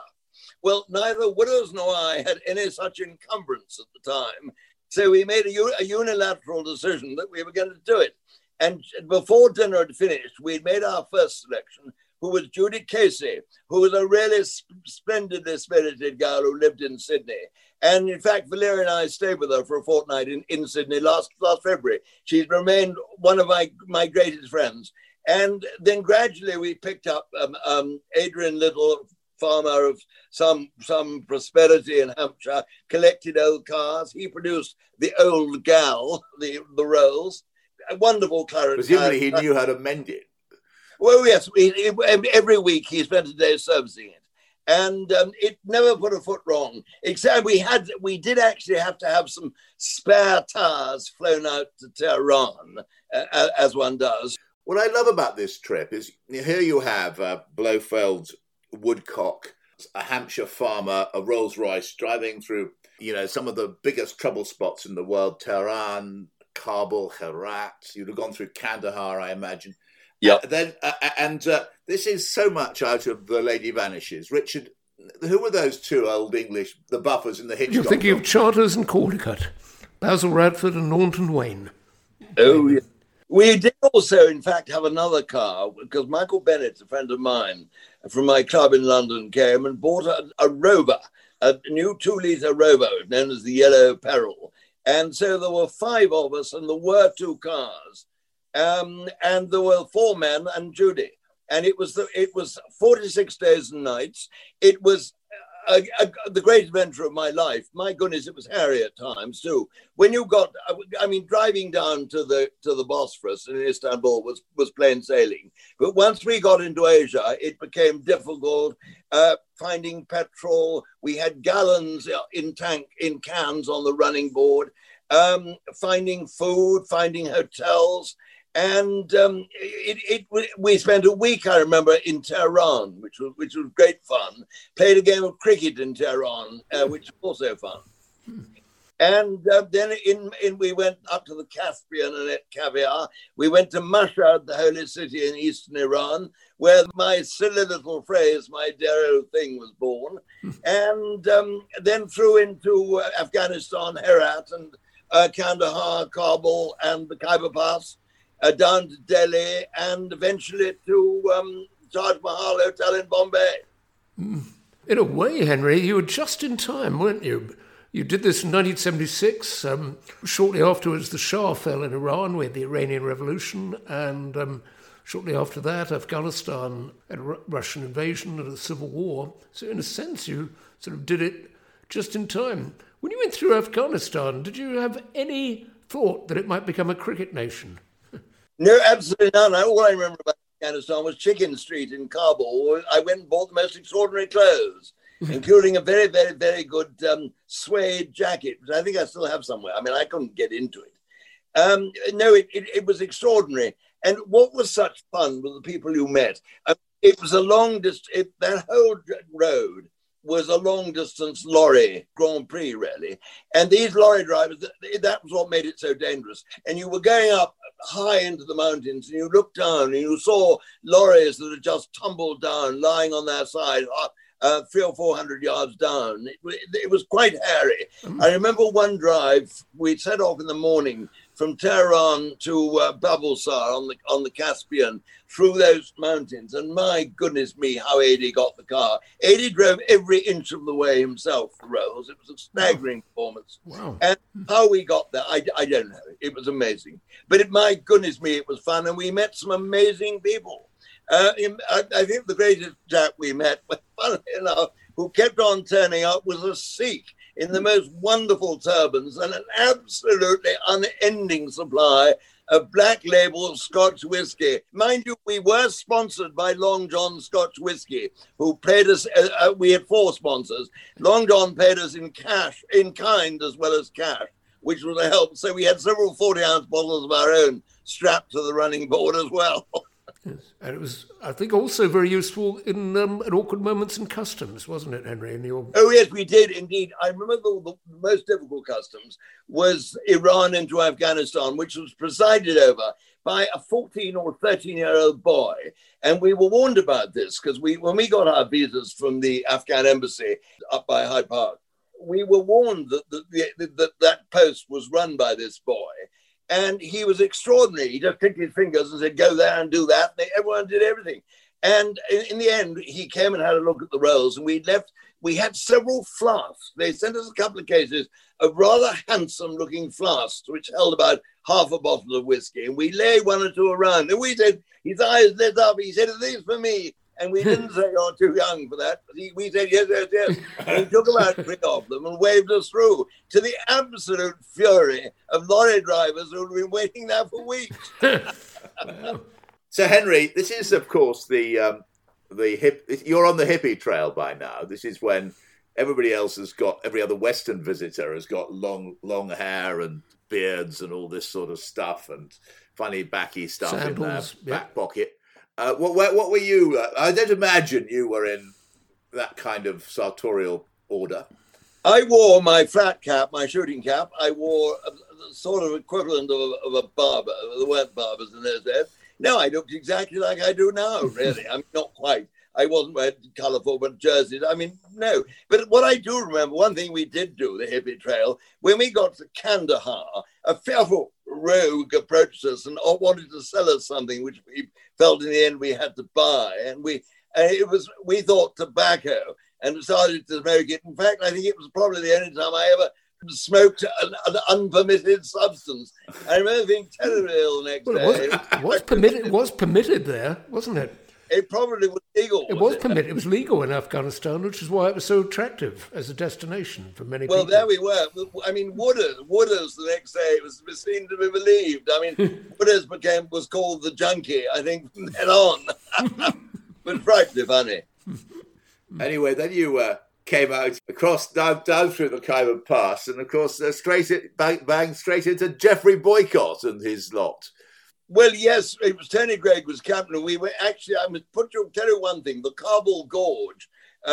Well, neither Wooders nor I had any such encumbrance at the time. So we made a unilateral decision that we were going to do it. And before dinner had finished, we'd made our first selection, who was Judy Casey, who was a really splendidly spirited girl who lived in Sydney. And in fact, Valeria and I stayed with her for a fortnight in Sydney last February. She's remained one of my greatest friends. And then gradually we picked up Adrian Little, farmer of some prosperity in Hampshire, collected old cars. He produced the old gal, the Rolls, a wonderful claret. Presumably he knew how to mend it. Well, yes, every week he spent a day servicing it. And it never put a foot wrong, except we did actually have to have some spare tires flown out to Tehran, as one does. What I love about this trip is here you have Blofeld, Woodcock, a Hampshire farmer, a Rolls-Royce driving through, some of the biggest trouble spots in the world, Tehran, Kabul, Herat. You'd have gone through Kandahar, I imagine. Yeah. Then this is so much out of The Lady Vanishes. Richard, who were those two old English, the Buffers and the Hitchcock? You're thinking of Charters and Caldecott, Basil Radford and Naunton Wayne. Oh, yeah. We did also, in fact, have another car because Michael Bennett, a friend of mine from my club in London, came and bought a Rover, a new 2-litre Rover known as the Yellow Peril. And so there were five of us and there were two cars. And there were four men and Judy, and it was 46 days and nights. It was the great adventure of my life. My goodness, it was hairy at times too. When you got, I mean, driving down to the Bosphorus in Istanbul was plain sailing. But once we got into Asia, it became difficult finding petrol. We had gallons in cans on the running board. Finding food, finding hotels. And we spent a week, I remember, in Tehran, which was great fun. Played a game of cricket in Tehran, which was also fun. And then we went up to the Caspian and ate caviar. We went to Mashhad, the holy city in eastern Iran, where my silly little phrase, my dear old thing, was born. And then through into Afghanistan, Herat, and Kandahar, Kabul, and the Khyber Pass, down to Delhi, and eventually to Taj Mahal Hotel in Bombay. In a way, Henry, you were just in time, weren't you? You did this in 1976. Shortly afterwards, the Shah fell in Iran. We had the Iranian Revolution. And shortly after that, Afghanistan had a Russian invasion and a civil war. So in a sense, you sort of did it just in time. When you went through Afghanistan, did you have any thought that it might become a cricket nation? No, absolutely none. All I remember about Afghanistan was Chicken Street in Kabul. I went and bought the most extraordinary clothes, including a very, very, very good suede jacket, which I think I still have somewhere. I mean, I couldn't get into it. No, it was extraordinary. And what was such fun was the people you met. It was a long distance. That whole road was a long-distance lorry Grand Prix, really. And these lorry drivers, that was what made it so dangerous. And you were going up high into the mountains, and you looked down, and you saw lorries that had just tumbled down, lying on their side, 300 or 400 yards down. It was quite hairy. Mm-hmm. I remember one drive, we set off in the morning from Tehran to Babulsar on the Caspian through those mountains. And my goodness me, how Adi got the car. Adi drove every inch of the way himself for Rolls. It was a staggering performance. Wow. And how we got there, I don't know. It was amazing. But my goodness me, it was fun. And we met some amazing people. I think the greatest chap we met, funnily enough, who kept on turning up was a Sikh in the most wonderful turbans and an absolutely unending supply of black label Scotch whiskey. Mind you, we were sponsored by Long John Scotch Whiskey, who paid us, we had four sponsors. Long John paid us in cash, in kind as well as cash, which was a help. So we had several 40-ounce bottles of our own strapped to the running board as well. Yes. And it was, I think, also very useful in at awkward moments in customs, wasn't it, Henry? Oh, yes, we did, indeed. I remember the most difficult customs was Iran into Afghanistan, which was presided over by a 14- or 13-year-old boy. And we were warned about this because when we got our visas from the Afghan embassy up by Hyde Park, we were warned that post was run by this boy. And he was extraordinary. He just picked his fingers and said, go there and do that. And everyone did everything. And in the end, he came and had a look at the rolls. And we left. We had several flasks. They sent us a couple of cases of rather handsome-looking flasks, which held about half a bottle of whiskey. And we lay one or two around. And we said, his eyes lit up. He said, are these for me? And we didn't say, you're too young for that. We said, yes, yes, yes. And he took about three of them and waved us through to the absolute fury of lorry drivers who had been waiting there for weeks. So, Henry, this is, of course, you're on the hippie trail by now. This is when every other Western visitor has got long hair and beards and all this sort of stuff and funny backy stuff in their back pocket. What were you? I don't imagine you were in that kind of sartorial order. I wore my flat cap, my shooting cap. I wore a sort of equivalent of a barber. There weren't barbers in those days. No, I looked exactly like I do now, really. I mean, not quite. I wasn't wearing colourful jerseys. I mean, no. But what I do remember, one thing we did do, the hippie trail, when we got to Kandahar, a fearful rogue approached us and wanted to sell us something, which we felt in the end we had to buy. And we thought tobacco and decided to smoke it. In fact, I think it was probably the only time I ever smoked an unpermitted substance. I remember being terribly ill the next day. It was permitted there, wasn't it? It probably was legal. It was permitted. It was legal in Afghanistan, which is why it was so attractive as a destination for many people. Well, there we were. I mean, Wooders the next day, it was seen to be believed. I mean, Wooders was called the junkie, I think, from then on. It was frightfully funny. Anyway, then you came out across down through the Khyber Pass, and of course, straight into Geoffrey Boycott and his lot. Well, yes, it was Tony Gregg was captain. We were actually, tell you one thing, the Kabul Gorge,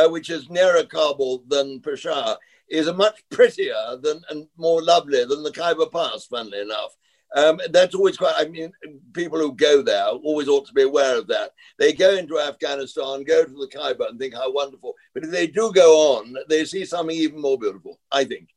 which is nearer Kabul than Peshawar, is much prettier than and more lovely than the Khyber Pass, funnily enough. That's always quite, I mean, people who go there always ought to be aware of that. They go into Afghanistan, go to the Khyber and think how wonderful. But if they do go on, they see something even more beautiful, I think.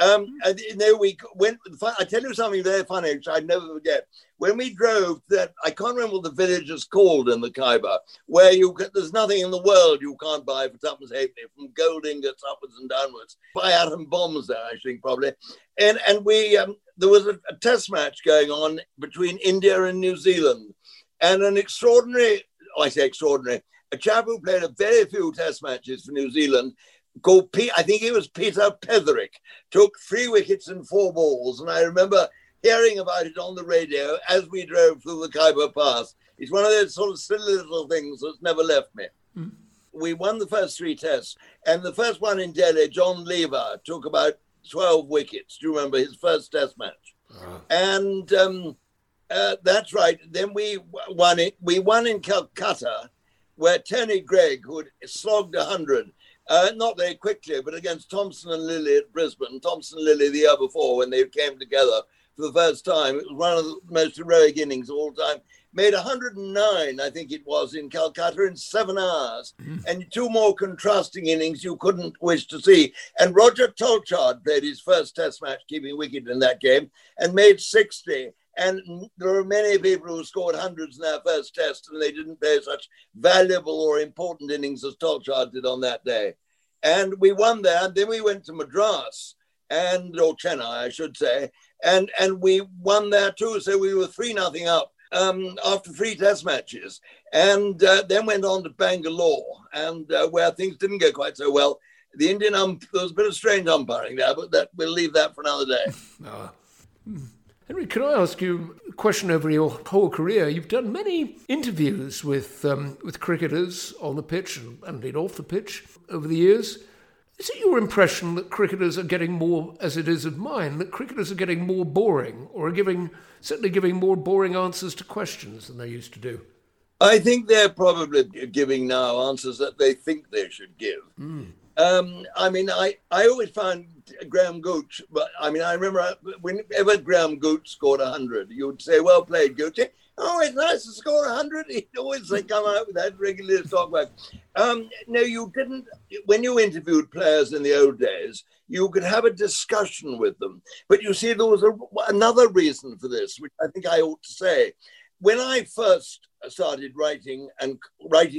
I tell you something very funny, which I never forget. When we drove that, I can't remember what the village is called in the Khyber, where there's nothing in the world you can't buy for tuppence halfpenny, from gold ingots upwards and downwards. Buy atom bombs there, I think, probably. And we there was a test match going on between India and New Zealand. And an extraordinary, a chap who played a very few test matches for New Zealand, called I think it was Peter Petherick, took 3 wickets and 4 balls. And I remember hearing about it on the radio as we drove through the Khyber Pass. It's one of those sort of silly little things that's never left me. Mm. We won the first 3 tests. And the first one in Delhi, John Lever, took about 12 wickets. Do you remember his first test match? Uh-huh. And that's right. Then we won it. We won in Calcutta, where Tony Gregg, who had slogged 100, not very quickly, but against Thompson and Lilly at Brisbane. Thompson and Lilly the year before, when they came together for the first time. It was one of the most heroic innings of all time. Made 109, I think it was, in Calcutta in 7 hours. Mm-hmm. And 2 more contrasting innings you couldn't wish to see. And Roger Tolchard played his first test match, keeping wicket in that game, and made 60. And there are many people who scored hundreds in their first test and they didn't play such valuable or important innings as Tolchard did on that day. And we won there. And then we went to Madras, or Chennai, I should say, and we won there too. So we were 3-0 up after 3 test matches. And then went on to Bangalore, and where things didn't go quite so well. The Indian there was a bit of strange umpiring there, but we'll leave that for another day. Henry, can I ask you a question over your whole career? You've done many interviews with cricketers on the pitch and indeed off the pitch over the years. Is it your impression that cricketers are getting more, as it is of mine, that cricketers are getting more boring or are certainly giving more boring answers to questions than they used to do? I think they're probably giving now answers that they think they should give. Mm. I mean, I always found Graham Gooch, but I mean, I remember whenever Graham Gooch scored 100, you would say, well played, Gooch. Oh, it's nice to score 100. He'd always come out with that regular talk back. No, you didn't. When you interviewed players in the old days, you could have a discussion with them. But you see, there was another reason for this, which I think I ought to say. When I first started writing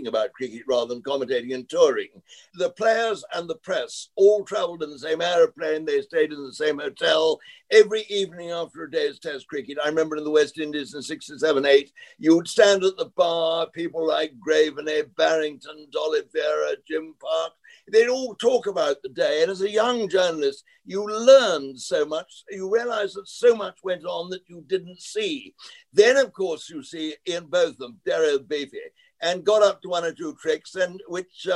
about cricket rather than commentating and touring, the players and the press all travelled in the same aeroplane. They stayed in the same hotel. Every evening after a day's test cricket, I remember in the West Indies in 67-8, you would stand at the bar, people like Graveney, Barrington, D'Olivera, Jim Park. They'd all talk about the day. And as a young journalist, you learned so much. You realised that so much went on that you didn't see. Then, of course, you see in both of them, Daryl Beatty, and got up to 1 or 2 tricks, and which,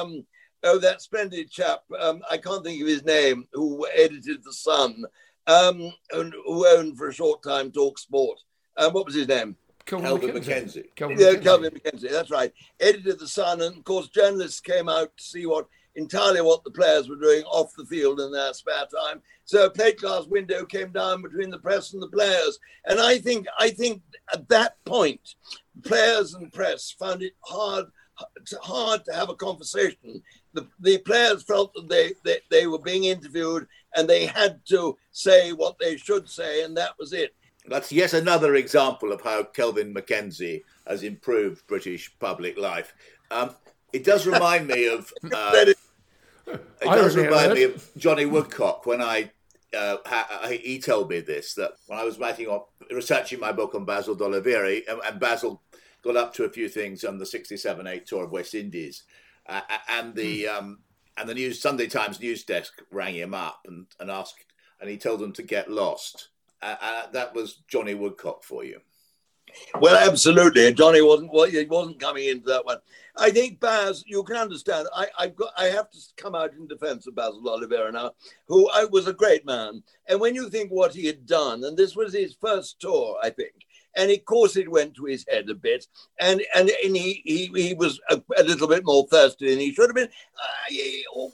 that splendid chap, I can't think of his name, who edited The Sun, and who owned for a short time Talk Sport. What was his name? Calvin Mackenzie. Calvin Mackenzie, that's right. Edited The Sun, and of course, journalists came out to see what the players were doing off the field in their spare time. So a plate glass window came down between the press and the players. And I think at that point, players and press found it hard to have a conversation. The players felt that they were being interviewed and they had to say what they should say, and that was it. That's yet another example of how Kelvin Mackenzie has improved British public life. It does remind me of Johnny Woodcock. When he told me this, that when I was researching my book on Basil D'Oliveri, and Basil got up to a few things on the 67-8 tour of West Indies, and the Sunday Times news desk rang him up and asked, and he told them to get lost. That was Johnny Woodcock for you. Well, absolutely. Johnny wasn't coming into that one. I think Baz, you can understand, I have to come out in defence of Basil D'Oliveri now, who was a great man. And when you think what he had done, and this was his first tour, I think, And of course it went to his head a bit. And he was a little bit more thirsty than he should have been.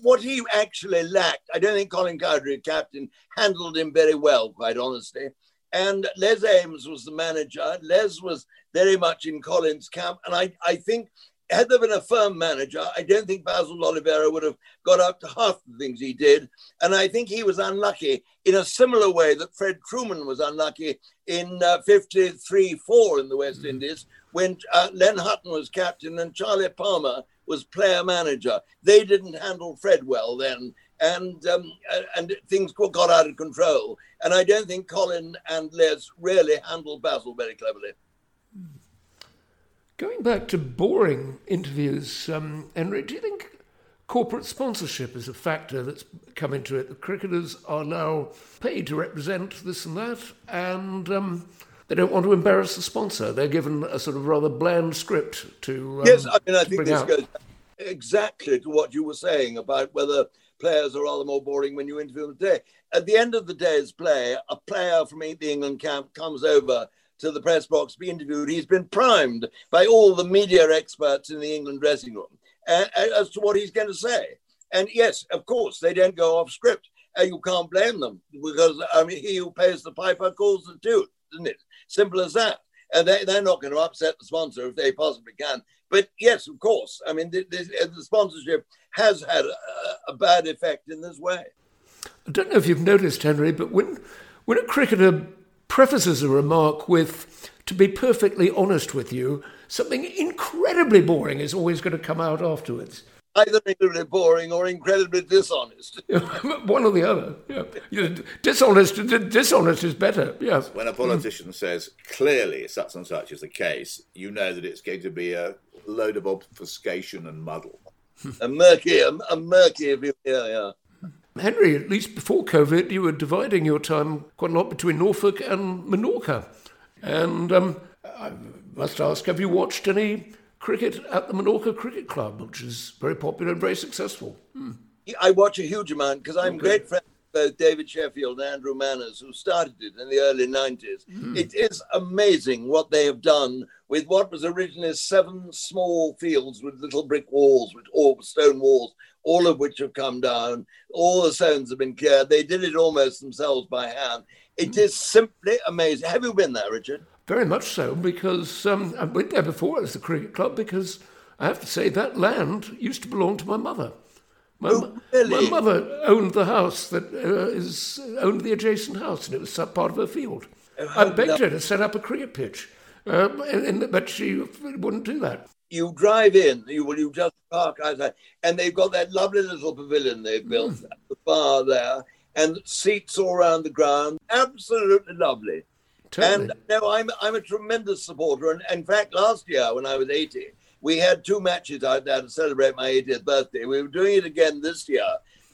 What he actually lacked, I don't think Colin Cowdery, captain, handled him very well, quite honestly. And Les Ames was the manager. Les was very much in Colin's camp. And I think, had there been a firm manager, I don't think Basil Oliveira would have got up to half the things he did. And I think he was unlucky in a similar way that Fred Truman was unlucky in 53-4 in the West Indies, when Len Hutton was captain and Charlie Palmer was player manager. They didn't handle Fred well then. And things got out of control. And I don't think Colin and Les really handled Basil very cleverly. Going back to boring interviews, Henry, do you think corporate sponsorship is a factor that's come into it? The cricketers are now paid to represent this and that, and they don't want to embarrass the sponsor. They're given a sort of rather bland script to Yes, I mean, I think this goes exactly to what you were saying about whether players are rather more boring when you interview them today. At the end of the day's play, a player from the England camp comes over to the press box to be interviewed. He's been primed by all the media experts in the England dressing room as to what he's going to say. And yes, of course, they don't go off script. You can't blame them, because he who pays the piper calls the tune, isn't it? Simple as that. And they're not going to upset the sponsor if they possibly can. But yes, of course, I mean, the sponsorship has had a bad effect in this way. I don't know if you've noticed, Henry, but when a cricketer prefaces a remark with, to be perfectly honest with you, something incredibly boring is always going to come out afterwards. Either incredibly boring or incredibly dishonest. One or the other. Yeah. Dishonest is better, yes. When a politician says, clearly such and such is the case, you know that it's going to be a load of obfuscation and muddle. a murky view, yeah. Henry, at least before COVID, you were dividing your time quite a lot between Norfolk and Minorca. And I must ask, have you watched any cricket at the Minorca Cricket Club, which is very popular and very successful? I watch a huge amount, because I'm great friends with both David Sheffield and Andrew Manners, who started it in the early 90s. It is amazing what they have done with what was originally 7 small fields with little brick walls, with all stone walls, all of which have come down, all the stones have been cleared. They did it almost themselves by hand. It is simply amazing. Have you been there, Richard? Very much so, because I went there before as the cricket club, because I have to say that land used to belong to my mother. My mother owned the house that owned the adjacent house, and it was part of her field. I begged her to set up a cricket pitch, but she wouldn't do that. You drive in, you just park outside, and they've got that lovely little pavilion they've built at the bar there, and seats all around the ground. Absolutely lovely. Totally. And no, I'm a tremendous supporter. And in fact, last year when I was 80, we had 2 matches out there to celebrate my 80th birthday. We were doing it again this year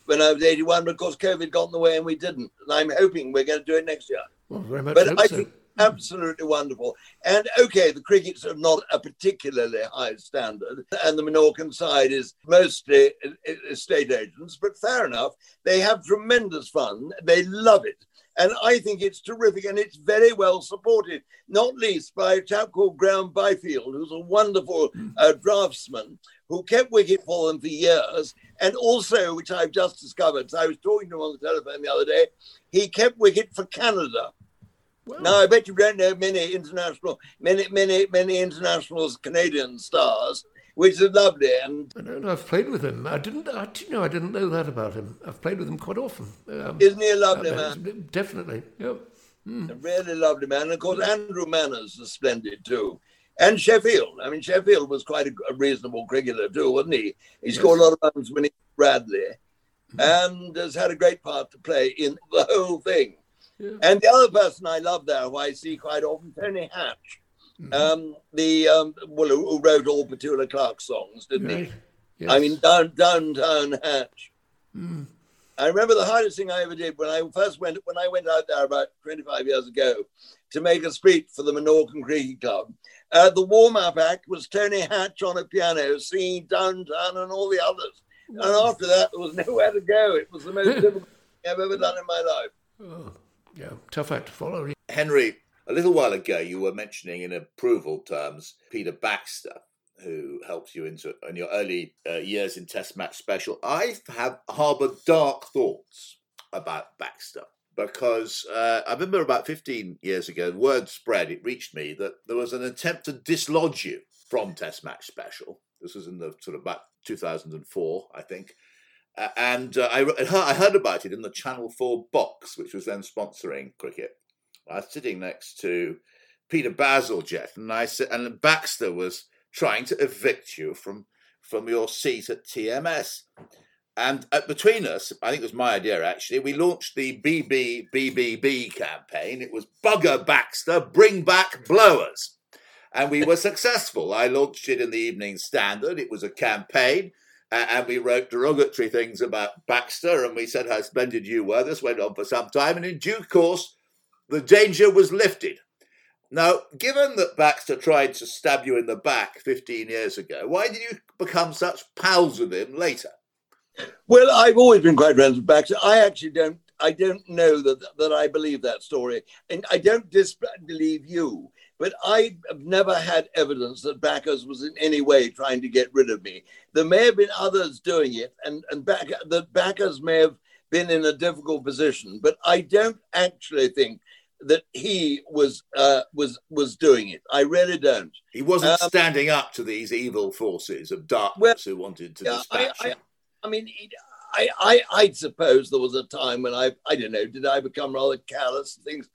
when I was 81, but of course COVID got in the way and we didn't. And I'm hoping we're going to do it next year. Well, very much but I think so. Absolutely wonderful. And okay, the crickets are not a particularly high standard, and the Minorcan side is mostly estate agents, but fair enough. They have tremendous fun. They love it. And I think it's terrific, and it's very well supported, not least by a chap called Graham Byfield, who's a wonderful draftsman who kept wicket for them for years. And also, which I've just discovered, so I was talking to him on the telephone the other day, he kept wicket for Canada. Wow. Now, I bet you don't know many internationals, Canadian stars, which is lovely. And I don't know, I've played with him. I didn't know that about him. I've played with him quite often. Isn't he a lovely man? Definitely, yeah. A really lovely man. And of course, Andrew Manners is splendid too. And Sheffield. I mean, Sheffield was quite a reasonable cricketer too, wasn't he? He scored a lot of runs when he was Bradley and has had a great part to play in the whole thing. Yeah. And the other person I love there, who I see quite often, Tony Hatch, who wrote all Petula Clark songs, didn't he? Yes. I mean, downtown Hatch. I remember the hardest thing I ever did when I went out there about 25 years ago to make a speech for the Minorcan Cricket Club. The warm-up act was Tony Hatch on a piano singing Downtown and all the others. And after that, there was nowhere to go. It was the most difficult thing I've ever done in my life. Oh. Yeah, tough act to follow. Henry, A little while ago, you were mentioning in approval terms Peter Baxter, who helped you in your early years in Test Match Special. I have harboured dark thoughts about Baxter because I remember about 15 years ago, word spread, it reached me that there was an attempt to dislodge you from Test Match Special. This was in the sort of about 2004, I think. I heard about it in the Channel 4 box, which was then sponsoring cricket. I was sitting next to Peter Bazalgette, and Baxter was trying to evict you from your seat at TMS. And between us, I think it was my idea, actually, we launched the BBBBB campaign. It was Bugger Baxter, Bring Back Blowers. And we were successful. I launched it in the Evening Standard. It was a campaign. And we wrote derogatory things about Baxter, and we said how splendid you were. This went on for some time, and in due course, the danger was lifted. Now, given that Baxter tried to stab you in the back 15 years ago, why did you become such pals with him later? Well, I've always been quite friends with Baxter. I actually don't know that I believe that story, and I don't disbelieve you. But I have never had evidence that Baxter was in any way trying to get rid of me. There may have been others doing it, and that Baxter may have been in a difficult position. But I don't actually think that he was doing it. I really don't. He wasn't standing up to these evil forces of darkness who wanted to dispatch him. I mean, I suppose there was a time when I don't know, did I become rather callous and things?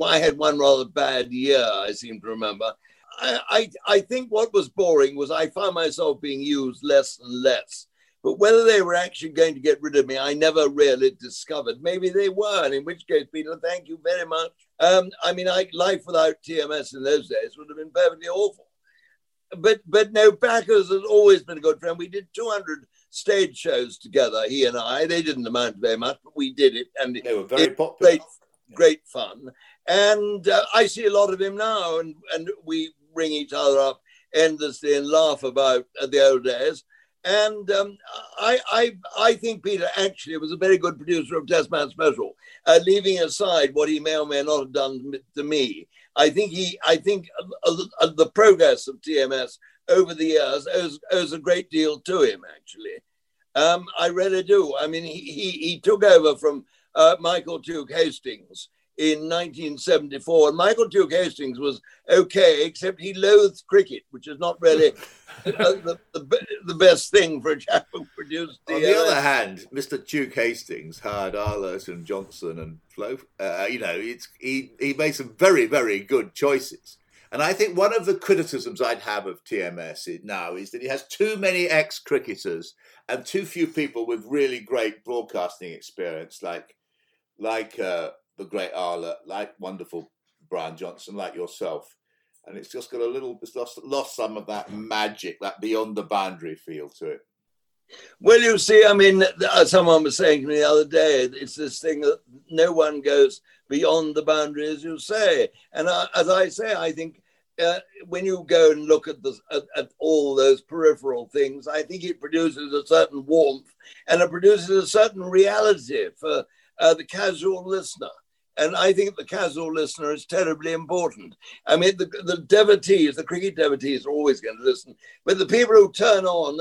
I had one rather bad year, I seem to remember. I think what was boring was I found myself being used less and less. But whether they were actually going to get rid of me, I never really discovered. Maybe they were, and in which case, Peter, thank you very much. Life without TMS in those days would have been perfectly awful. But no, Baxter has always been a good friend. We did 200 stage shows together, he and I. They didn't amount to very much, but we did it. And they were very popular. Great fun. And I see a lot of him now, and we ring each other up endlessly and laugh about the old days. And I think Peter actually was a very good producer of Test Match Special, leaving aside what he may or may not have done to me. I think the progress of TMS over the years owes a great deal to him, actually. I really do. I mean, he took over from Michael Duke Hastings in 1974. And Michael Duke Hastings was okay, except he loathed cricket, which is not really the best thing for a chap who produced the... On the other hand, Mr. Duke Hastings, Howard Arlott and Johnson and Flo, he made some very, very good choices. And I think one of the criticisms I'd have of TMS now is that he has too many ex-cricketers and too few people with really great broadcasting experience like the great Arlott, like wonderful Brian Johnston, like yourself. And it's just got a little, it's lost some of that magic, that beyond the boundary feel to it. Well, you see, I mean, someone was saying to me the other day, it's this thing that no one goes beyond the boundary, as you say. And as I say, I think when you go and look at all those peripheral things, I think it produces a certain warmth and it produces a certain reality for the casual listener. And I think the casual listener is terribly important. I mean, the devotees, the cricket devotees are always going to listen. But the people who turn on,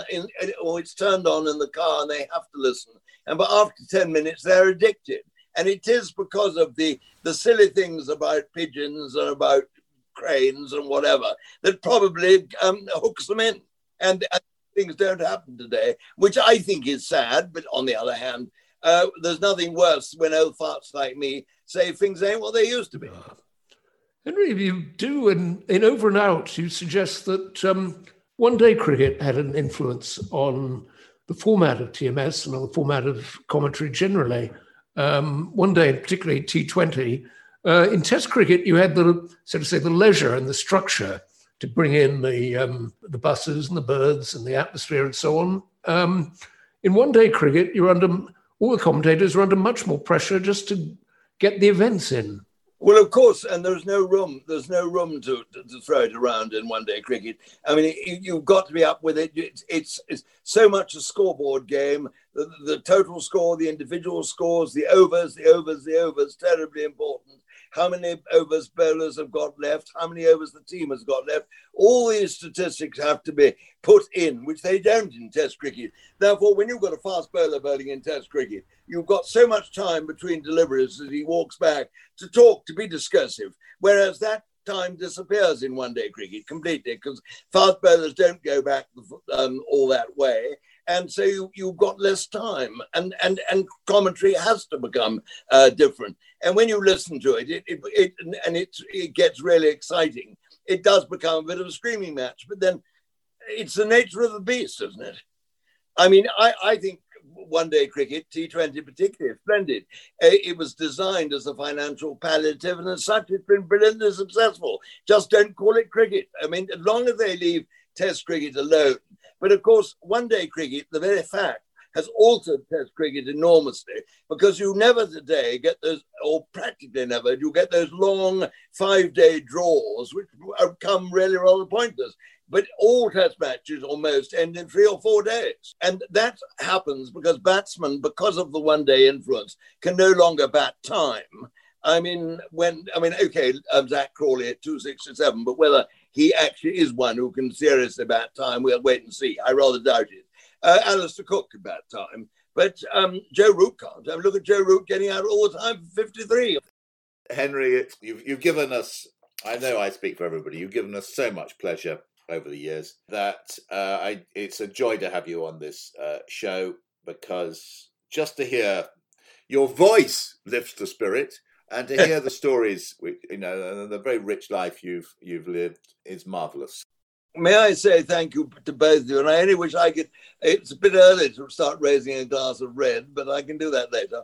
or it's turned on in the car and they have to listen. But after 10 minutes, they're addicted. And it is because of the silly things about pigeons and about cranes and whatever that probably hooks them in. And things don't happen today, which I think is sad. But on the other hand, there's nothing worse when old farts like me say things ain't what they used to be. Henry, you do, in Over and Out, you suggest that one day cricket had an influence on the format of TMS and on the format of commentary generally. One day, particularly T20. In Test cricket, you had the leisure and the structure to bring in the buses and the birds and the atmosphere and so on. In one day cricket, all the commentators are under much more pressure just to get the events in. Well, of course, and there's no room. There's no room to throw it around in one-day cricket. I mean, you've got to be up with it. It's so much a scoreboard game. The total score, the individual scores, the overs, terribly important. how many overs bowlers have got left, how many overs the team has got left. All these statistics have to be put in, which they don't in Test cricket. Therefore, when you've got a fast bowler bowling in Test cricket, you've got so much time between deliveries that he walks back to talk, to be discursive, whereas that time disappears in one-day cricket completely because fast bowlers don't go back all that way. And so you've got less time, and commentary has to become different. And when you listen to it, it gets really exciting. It does become a bit of a screaming match, but then it's the nature of the beast, isn't it? I mean, I think one-day cricket, T20 particularly, splendid. It was designed as a financial palliative, and as such, it's been brilliantly successful. Just don't call it cricket. I mean, as long as they leave Test cricket alone. But of course, one-day cricket, the very fact, has altered Test cricket enormously because you never today get those, or practically never, you get those long 5-day draws, which come really rather pointless. But all Test matches almost end in 3 or 4 days. And that happens because batsmen, because of the one-day influence, can no longer bat time. Zach Crawley at 267, but whether he actually is one who can seriously bat time, we'll wait and see. I rather doubt it. Alistair Cook can bat time, but Joe Root can't. I mean, look at Joe Root getting out all the time for 53. Henry, you've given us, I know I speak for everybody, you've given us so much pleasure over the years that it's a joy to have you on this show, because just to hear your voice lifts the spirit. And to hear the stories, the very rich life you've lived is marvellous. May I say thank you to both of you, and I only wish I could. It's a bit early to start raising a glass of red, but I can do that later.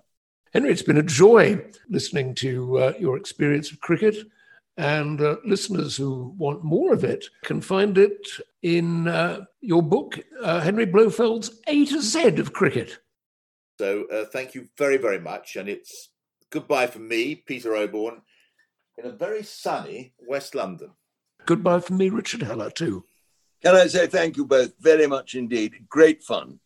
Henry, it's been a joy listening to your experience of cricket, and listeners who want more of it can find it in your book, Henry Blofeld's A to Z of Cricket. So thank you very, very much, and it's goodbye from me, Peter Oborne, in a very sunny West London. Goodbye from me, Richard Heller, too. Can I say thank you both very much indeed. Great fun.